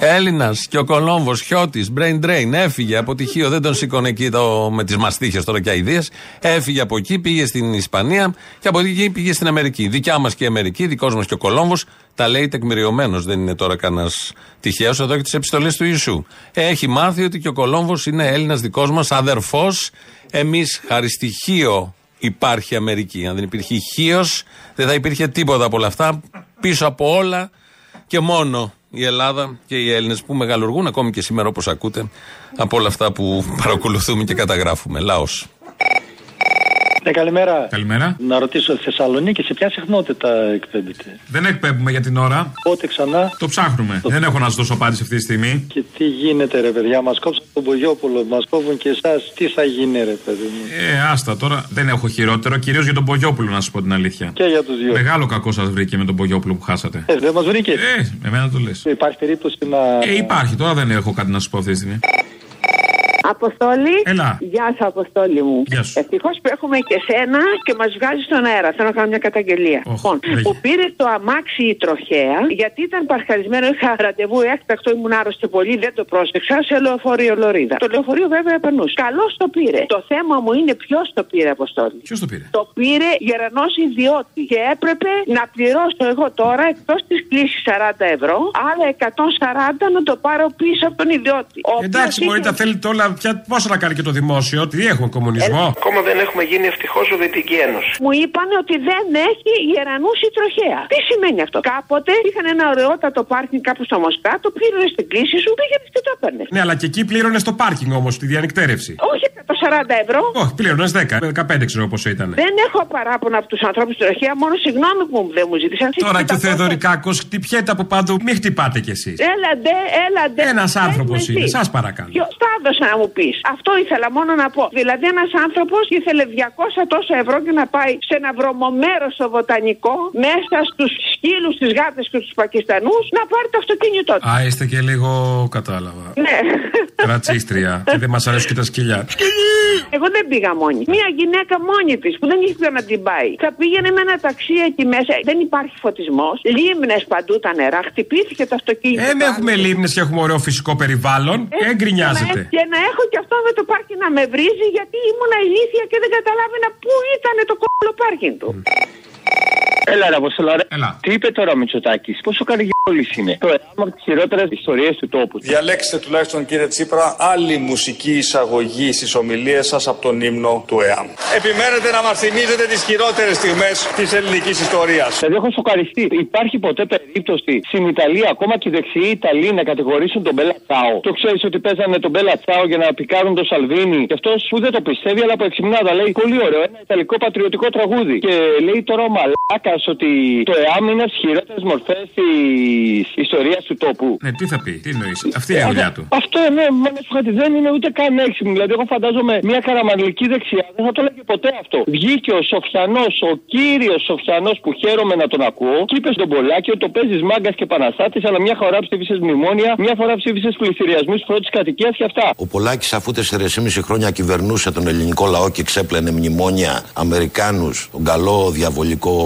Έλληνας και ο Κολόμβος, χιώτης, brain drain, έφυγε από τυχείο, δεν τον σήκωνε εκεί το, με τις μαστίχες τώρα και αηδίες. Έφυγε από εκεί, πήγε στην Ισπανία και από εκεί πήγε στην Αμερική. Δικιά μας και η Αμερική, δικός μας και ο Κολόμβος, τα λέει τεκμηριωμένος, δεν είναι τώρα κανένας τυχαίος, εδώ και τις επιστολές του Ιησού. Έχει μάθει ότι και ο Κολόμβος είναι Έλληνας δικός μας, αδερφός, εμείς χαριστυχείο. Υπάρχει Αμερική. Αν δεν υπήρχε χείος, δεν θα υπήρχε τίποτα από όλα αυτά. Πίσω από όλα και μόνο η Ελλάδα και οι Έλληνες που μεγαλουργούν ακόμη και σήμερα, όπως ακούτε, από όλα αυτά που παρακολουθούμε και καταγράφουμε. Λαός. Ναι, καλημέρα. καλημέρα. Να ρωτήσω, Θεσσαλονίκη, σε ποια συχνότητα εκπέμπεται? Δεν εκπέμπουμε για την ώρα. Πότε ξανά? Το ψάχνουμε. Το... Δεν έχω να σα δώσω απάντηση αυτή τη στιγμή. Και τι γίνεται, ρε παιδιά, μα κόψαν τον Πογιόπουλο, μα κόβουν και εσά. Τι θα γίνει, ρε παιδί μου? Ε, άστα τώρα, δεν έχω χειρότερο. Κυρίως για τον Πογιόπουλο, να σα πω την αλήθεια. Και για του δύο. Μεγάλο κακό σα βρήκε με τον Πογιόπουλο που χάσατε. Ε, δεν μα βρήκε. Ε, εμένα το λε. Υπάρχει περίπτωση να. Ε, υπάρχει, τώρα δεν έχω κάτι να σου πω αυτή τη στιγμή. Αποστόλη. Έλα. Γεια σου, Αποστόλη μου. Ευτυχώς που έχουμε και σένα και μας βγάζει στον αέρα. Θέλω να κάνω μια καταγγελία. Oh, λοιπόν, λέγε. Που πήρε το αμάξι η τροχέα, γιατί ήταν παρκαρισμένο. Είχα ραντεβού έκτακτο, ήμουν άρρωστη πολύ, δεν το πρόσεξα. Σε λεωφορείο Λωρίδα. Το λεωφορείο βέβαια περνούσε. Καλώς το πήρε. Το θέμα μου είναι ποιος το πήρε, Αποστόλη. Ποιος το πήρε? Το πήρε γερανός ιδιώτη. Και έπρεπε να πληρώσω εγώ τώρα, εκτός της κλήσης σαράντα ευρώ, άλλα εκατόν σαράντα να το πάρω πίσω από τον ιδιώτη. Ο Εντάξει, μπορεί να θέλει όλα. Ποια, πόσο να κάνει και το δημόσιο, τι έχουμε, κομμουνισμό. Ε, ακόμα δεν έχουμε γίνει ευτυχώς Σοβιετική Ένωση. Μου είπαν ότι δεν έχει γερανούς η τροχέα. Τι σημαίνει αυτό? Κάποτε είχαν ένα ωραιότατο πάρκινγκ κάπου στο Μοσκά, το πλήρωνε στην κλήση σου, πήγε και το έπαιρνε. Ναι, αλλά και εκεί πλήρωνε το πάρκινγκ όμως, τη διανυκτέρευση. Όχι το σαράντα ευρώ. Όχι, πλήρωνε δέκα, δεκαπέντε ξέρω πόσο ήταν. Δεν έχω παράπονα από τους ανθρώπους στη τροχέα, μόνο συγγνώμη που δεν μου ζήτησαν. Τώρα και ο Θεοδωρικάκος χτυπιέται από παντού, μην χτυπάτε κι εσείς. Έλαντε, έλαντε. Ένας άνθρωπος είναι, σας παρακαλώ. Ποιος θα έδωσε να μου πεις. Αυτό ήθελα μόνο να πω. Δηλαδή ένας άνθρωπος ήθελε διακόσια τόσα ευρώ και να πάει σε ένα βρωμομέρος στο Βοτανικό μέσα στους σκύλους, τις γάτες και τους Πακιστανούς να πάρει το αυτοκίνητό του. Α, είστε και λίγο κατάλαβα. Ναι. Ρατσίστρια. Δεν μας αρέσουν και τα σκυλιά. Εγώ δεν πήγα μόνη. Μια γυναίκα μόνη της που δεν είχε να την πάει. Θα πήγαινε με ένα ταξί εκεί μέσα. Δεν υπάρχει φωτισμός. Λίμνες παντού τα νερά. Χτυπήθηκε το αυτοκίνητο. Ε, έχουμε λίμνες και έχουμε ωραίο φυσικό περιβάλλον. Ε, ε, γκρινιάζεται. Και να έχω και αυτό με το πάρκινγκ να με βρίζει γιατί ήμουν ηλίθια και δεν καταλάβαινα πού ήταν το κόλλο πάρκινγκ του. Mm. Έλα, ρε Αποστολάρε. Τι είπε τώρα ο Μητσοτάκης, πόσο καργιόλης είναι. Τώρα, από τις χειρότερες ιστορίες του τόπου. Διαλέξτε τουλάχιστον, κύριε Τσίπρα, άλλη μουσική εισαγωγή στις ομιλίες σας από τον ύμνο του ΕΑΜ. Επιμένετε να μας θυμίζετε τις χειρότερες στιγμές της ελληνικής ιστορίας. Δεν έχω σοκαριστεί. Υπάρχει ποτέ περίπτωση στην Ιταλία, ακόμα και οι δεξιοί Ιταλοί, να κατηγορήσουν τον Μπέλα Τσάο. Το ξέρεις ότι παίζανε τον Μπέλα Τσάο για να πικάρουν τον Σαλβίνη. Και αυτός που δεν το πιστεύει, αλλά από εξυμνάδα λέει πολύ ωραίο, ένα ιταλικό πατριωτικό τραγούδι. Και λέει τώρα ο μαλάκα ότι το ΕΑΜ είναι από τις χειρότερες μορφές της ιστορίας του τόπου. Ναι, τι θα πει, τι εννοείς, αυτή είναι η δουλειά του. Αυτό ναι, μάνα σου χάτι δεν είναι ούτε καν έξυπνο. Δηλαδή, εγώ φαντάζομαι μια καραμανλική δεξιά δεν θα το λέγε ποτέ αυτό. Βγήκε ο Σοφιανός, ο κύριος Σοφιανός που χαίρομαι να τον ακούω, και είπε στον Πολάκη ότι το παίζεις μάγκας και επαναστάτης, αλλά μια φορά ψήφισες μνημόνια, μια φορά ψήφισες πληστηριασμούς πρώτης κατοικίας και αυτά. Ο Πολάκης, αφού τέσσερα και μισό χρόνια κυβερνούσε τον ελληνικό λαό και ξέπλαινε μνημόνια, Αμερικάνους, τον καλό διαβολικό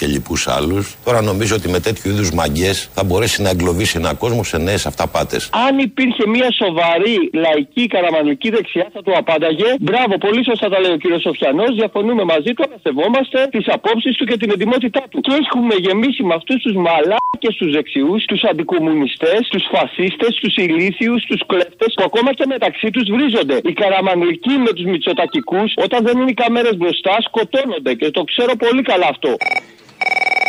και λοιπούς άλλους. Τώρα νομίζω ότι με τέτοιου είδους μαγκές θα μπορέσει να εγκλωβίσει ένα κόσμο σε νέες αυταπάτες. Αν υπήρχε μια σοβαρή λαϊκή καραμανλική δεξιά θα του απάνταγε. Μπράβο, πολύ σωστά τα λέει ο κύριος Σοφιανός. Διαφωνούμε μαζί του, αλλά σεβόμαστε τις απόψεις του και την εντιμότητά του. Και έχουμε γεμίσει με αυτούς τους μαλάκες, τους δεξιούς, τους αντικομμουνιστές, τους φασίστες, τους ηλίθιους, τους κλέφτες που ακόμα και μεταξύ τους βρίζονται. Οι καραμανλικοί με τους μητσοτακικούς, όταν δεν είναι οι καμέρες μπροστά, σκοτώνονται και το ξέρω πολύ καλά αυτό.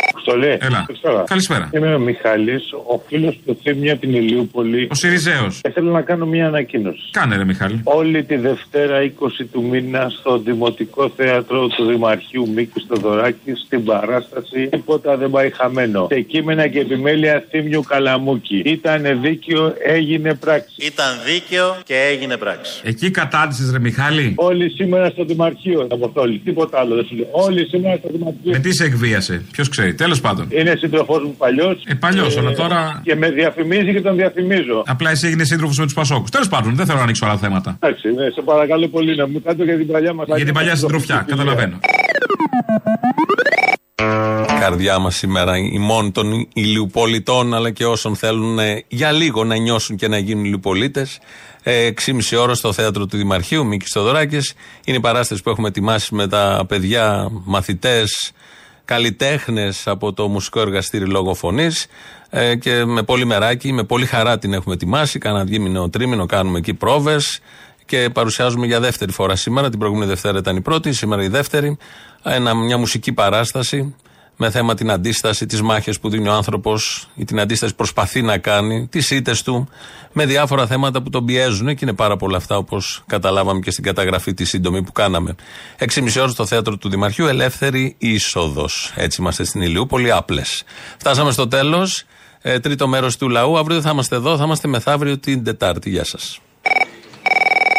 Αποστολή. Έλα. Καλησπέρα. Καλησπέρα. Είμαι ο Μιχάλης, ο φίλος του Θήμια από την Ηλιούπολη. Ο Σιριζέος. Θέλω να κάνω μια ανακοίνωση. Κάνε ρε Μιχάλη. Όλη τη Δευτέρα είκοσι του μήνα στο Δημοτικό Θέατρο του Δημαρχείου Μίκης Θοδωράκη στην παράσταση «Τίποτα δεν πάει χαμένο». Σε κείμενα και επιμέλεια Θήμιου Καλαμούκη. Ήταν δίκαιο, έγινε πράξη. Ήταν δίκαιο και έγινε πράξη. Εκεί κατάντησες ρε Μιχάλη. Όλοι σήμερα στο Δημαρχείο. Αποστολή. Τίποτα άλλο δεν σου λέω. Όλοι σήμερα στο Δημαρχείο. Με τι σε εκβίασε, ποιος ξέρει. Τέλος πάντων. Είναι σύντροφός μου παλιός. Ε, παλιός, αλλά τώρα. Και με διαφημίζει και τον διαφημίζω. Απλά εσύ έγινε σύντροφος με τους Πασόκους. Τέλος πάντων, δεν θέλω να ανοίξω άλλα θέματα. Εντάξει, ναι, σε παρακαλώ πολύ να μου κάνετε για την παλιά μας. Για την παλιά συντροφιά, καταλαβαίνω. Καρδιά μας σήμερα, ημών των ηλιοπολιτών, αλλά και όσων θέλουν για λίγο να νιώσουν και να γίνουν ηλιοπολίτες. έξι και μισή ώρα στο θέατρο του Δημαρχείου Μίκης Θοδωράκης. Είναι η παράσταση που έχουμε ετοιμάσει με τα παιδιά, μαθητές, καλλιτέχνες από το Μουσικό Εργαστήρι Λόγω Φωνής ε, και με πολύ μεράκι, με πολύ χαρά την έχουμε ετοιμάσει. Κάνα δίμηνο, τρίμηνο, κάνουμε εκεί πρόβες και παρουσιάζουμε για δεύτερη φορά σήμερα. Την προηγούμενη Δευτέρα ήταν η πρώτη, σήμερα η δεύτερη. Ένα, μια μουσική παράσταση με θέμα την αντίσταση, τις μάχες που δίνει ο άνθρωπος ή την αντίσταση προσπαθεί να κάνει, τις ήττες του, με διάφορα θέματα που τον πιέζουν και είναι πάρα πολλά αυτά όπως καταλάβαμε και στην καταγραφή τη σύντομη που κάναμε. έξι και μισή ώρες στο θέατρο του Δημαρχείου, ελεύθερη είσοδος. Έτσι είμαστε στην Ηλιούπολη, άπλες. Φτάσαμε στο τέλος, τρίτο μέρος του λαού. Αύριο δεν θα είμαστε εδώ, θα είμαστε μεθαύριο την Τετάρτη. Γεια σας.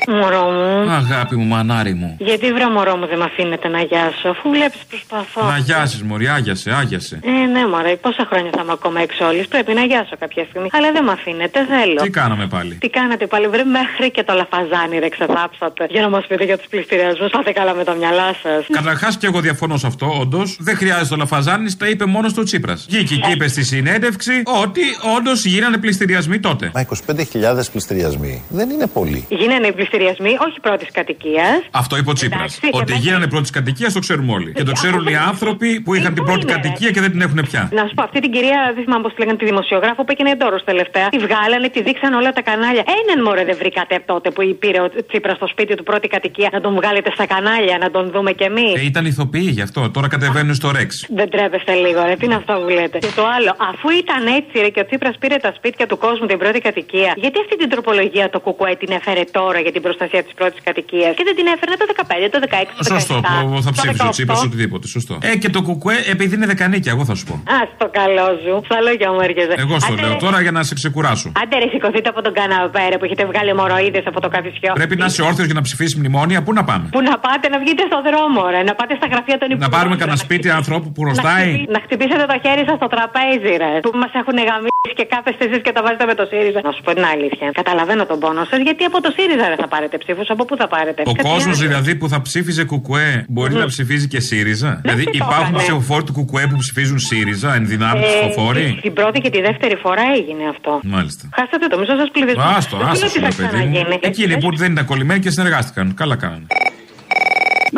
Μωρό μου. Αγάπη μου, μανάρι μου. Γιατί βρε μωρό μου δεν με αφήνετε να γιάσω, αφού βλέπεις προσπαθώ. Να γιάσεις, μωρή, άγιασε, άγιασε. Ε, ναι, μωρέ, πόσα χρόνια θα είμαι ακόμα εξόλης. Πρέπει να γιάσω κάποια στιγμή. Αλλά δεν με αφήνετε, θέλω. Τι κάναμε πάλι. Τι κάνατε πάλι, βρε, μέχρι και το λαφαζάνι, ρε, ξεθάψατε. Για να μας πείτε για τους πληστηριασμούς, πάτε καλά με τα μυαλά σας. Καταρχάς και εγώ διαφωνώ σε αυτό, όντως. Δεν χρειάζεται το λαφαζάνι, τα είπε μόνος του Τσίπρας. Βγήκε και είπε στη συνέντευξη ότι όντως γίνανε πληστηριασμοί τότε. Μα είκοσι πέντε χιλιάδες πληστηριασμοί δεν είναι πολύ. Γίνανε όχι πρώτη κατοικία. Αυτό είπε ο Τσίπρας. Ότι γίνανε πρώτη κατοικία το ξέρουμε όλοι. Και το ξέρουν οι άνθρωποι που είχαν την πρώτη κατοικία και δεν την έχουν πια. Να σου πω, αυτή την κυρία, δεν θυμάμαι πώς τη λέγανε, τη δημοσιογράφο που έκανε εντόρος τελευταία. Τη βγάλανε, τη δείξαν όλα τα κανάλια. Έναν μωρέ δεν βρήκατε τότε που πήρε ο Τσίπρας στο σπίτι του πρώτη κατοικία να τον βγάλετε στα κανάλια, να τον δούμε κι εμείς. Ε, ήταν ηθοποιοί γι' αυτό. Τώρα κατεβαίνουν στο Ρεξ. Δεν τρέπεστε λίγο, ρε, τι είναι αυτό που λέτε. Και το άλλο, αφού ήταν έτσι ρε, και ο Τσίπρας πήρε τα σπίτια του κόσμου την πρώτη κατοικία, γιατί αυτή την τροπολογία το κουκουέ την έφερε τώρα για την προστασία της πρώτης κατοικίας και δεν την έφερνε το δεκαπέντε, το δεκαέξι, το δεκαεπτά. Σωστό, θα ψήφισε ο Τσίπρας οτιδήποτε. Σωστό. Ε, και το κουκουέ, επειδή είναι δεκανίκια, εγώ θα σου πω. Α, το καλό σου. Θα λέω και ο Μάρκες. Εγώ στο λέω τώρα για να σε ξεκουράσω. Άντε, ρε, σηκωθείτε από τον καναπέρα που έχετε βγάλει μοροίδες από το καθισιό. Πρέπει να είσαι όρθιος για να ψηφίσει μνημόνια. Πού να πάμε. Πού να πάτε, να βγείτε στο δρόμο, ρε, να πάτε στα γραφεία των υπουργών. Να πάρουμε κανένα σπίτι ανθρώπου που χρωστάει. Να χτυπήσετε το χέρι σας στο τραπέζι, ρε. Που μας έχουν γαμίσει και κάθεστε εσείς και τα βάζετε με το ΣΥΡΙΖΑ. Να σου πω την αλήθεια. Καταλαβαίνω τον πόνο σας, γιατί από το ΣΥΡΙΖΑ δεν θα πάρετε ψήφους, από πού θα πάρετε. Ο κόσμος δηλαδή που θα ψήφιζε κουκουέ μπορεί να ψηφίζει και ΣΥΡΙΖΑ. Δηλαδή υπάρχουν ψηφοφόροι του κουκουέ που ψηφίζουν ΣΥΡΙΖΑ, εν δυνάμει ψηφοφόροι. Την πρώτη και τη δεύτερη φορά έγινε αυτό. Μάλιστα. Χάσατε το μισό σας πληθυσμό. Άστο, εκείνοι που δεν ήταν κολλημένοι και συνεργάστηκαν. Καλά κάνανε.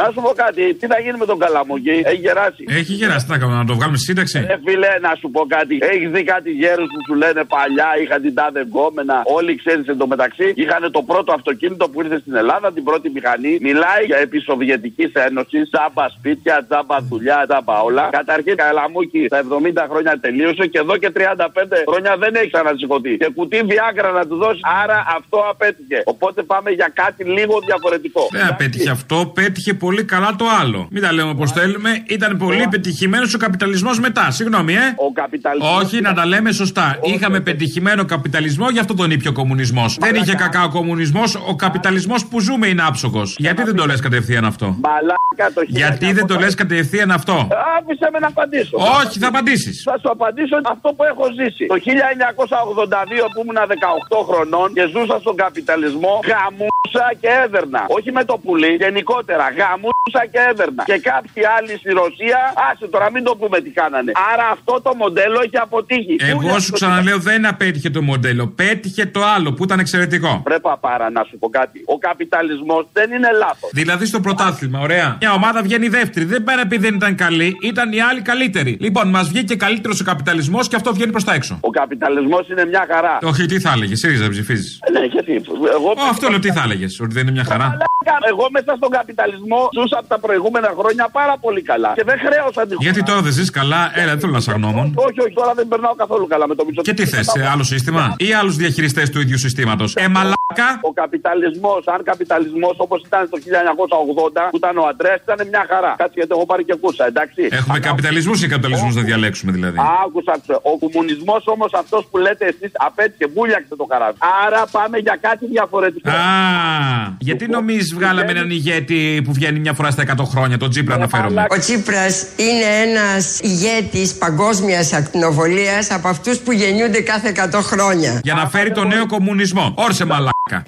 Να σου πω κάτι, τι θα γίνει με τον Καλαμούκη, έχει γεράσει. Έχει γεράσει, τι να κάνουμε, να το βγάλουμε σύνταξη. Ε, φίλε, να σου πω κάτι. Έχει δει κάτι γέρους που σου λένε παλιά, είχαν την τάδε γκόμενα. Όλοι ξέρεις εντωμεταξύ, είχαν το πρώτο αυτοκίνητο που ήρθε στην Ελλάδα, την πρώτη μηχανή. Μιλάει για επί Σοβιετικής Ένωσης, τσάμπα σπίτια, τσάμπα δουλειά, τσάμπα όλα. Καταρχήν, Καλαμούκη στα εβδομήντα χρόνια τελείωσε και εδώ και τριάντα πέντε χρόνια δεν έχει ξανασηκωθεί. Και κουτί Βιάγκρα να του δώσει, άρα αυτό απέτυχε. Οπότε πάμε για κάτι λίγο διαφορετικό. Δεν απέτυχε αυτό, πέτυχε πολύ καλά το άλλο. Μην τα λέμε πως θέλουμε. Ήταν πολύ yeah. πετυχημένος ο καπιταλισμός μετά. Συγγνώμη, ε. Ο καπιταλισμός. Όχι, να τα λέμε σωστά. Okay. Είχαμε πετυχημένο καπιταλισμό, γι' αυτό τον είπε ο κομμουνισμός. Μαλάκα. Δεν είχε κακά ο κομμουνισμός. Ο καπιταλισμός που ζούμε είναι άψογος. Γιατί δεν το λες κατευθείαν αυτό. Μαλάκα, το Γιατί δεν το λες κατευθείαν αυτό. Άφησε με να απαντήσω. Όχι, θα απαντήσεις. Θα σου απαντήσω αυτό που έχω ζήσει. Το χίλια εννιακόσια ογδόντα δύο που ήμουν δεκαοκτώ χρονών και ζούσα στον καπιταλισμό, γαμούσα και έδερνα. Όχι με το πουλί, γενικότερα. Μούσα και έδερνα. Και κάποιοι άλλοι στη Ρωσία, άσε τώρα, μην το πούμε τι κάνανε. Άρα αυτό το μοντέλο έχει αποτύχει. Εγώ σου ξαναλέω, δεν απέτυχε το μοντέλο. Πέτυχε το άλλο που ήταν εξαιρετικό. Πρέπει παρά να σου πω κάτι. Ο καπιταλισμός δεν είναι λάθος. Δηλαδή στο πρωτάθλημα, ωραία. Μια ομάδα βγαίνει δεύτερη. Δεν πέρα επειδή δεν ήταν καλή, ήταν οι άλλοι καλύτεροι. Λοιπόν, μας βγήκε καλύτερος ο καπιταλισμός και αυτό βγαίνει προς τα έξω. Ο καπιταλισμός είναι μια χαρά. Όχι, τι θα έλεγε, ΣΥΡΙΖΑ ψηφίζει. Ναι, γιατί. Εγώ... Αυτό λέω, τι θα έλεγε, ότι δεν είναι μια χαρά. Εγώ μέσα στον καπιταλισμό ζούσα από τα προηγούμενα χρόνια πάρα πολύ καλά. Και δεν χρέωσα την χώρα. Γιατί τώρα δεν ζεις καλά, έλα, δεν θέλω να σε αγνώμων. Όχι, όχι, τώρα δεν περνάω καθόλου καλά με το Μητσοτάκη. Και τι θες, σε άλλο σύστημα ή άλλους διαχειριστές του ίδιου συστήματος. Ε, μαλάκα. Ο καπιταλισμός, αν καπιταλισμός όπως ήταν το χίλια εννιακόσια ογδόντα που ήταν ο Αντρέας, ήταν μια χαρά. Κάτσε γιατί έχω πάρει και κούσα, εντάξει. Έχουμε Ακα... καπιταλισμούς ή καπιταλισμούς να διαλέξουμε δηλαδή. Άκουσα. Ο κομμουνισμός όμως αυτός που λέτε εσείς απέτυχε, βούλιαξε το καράβι. Άρα πάμε για κάτι διαφορετικό. Α, γιατί νομίζεις. Βγάλαμε έναν ηγέτη που βγαίνει μια φορά στα εκατό χρόνια, τον Τσίπρα αναφέρομαι. Ο Τσίπρας είναι ένας ηγέτης παγκόσμιας ακτινοβολίας από αυτούς που γεννιούνται κάθε εκατό χρόνια. Για να φέρει τον νέο κομμουνισμό. Όρσε μαλάκα.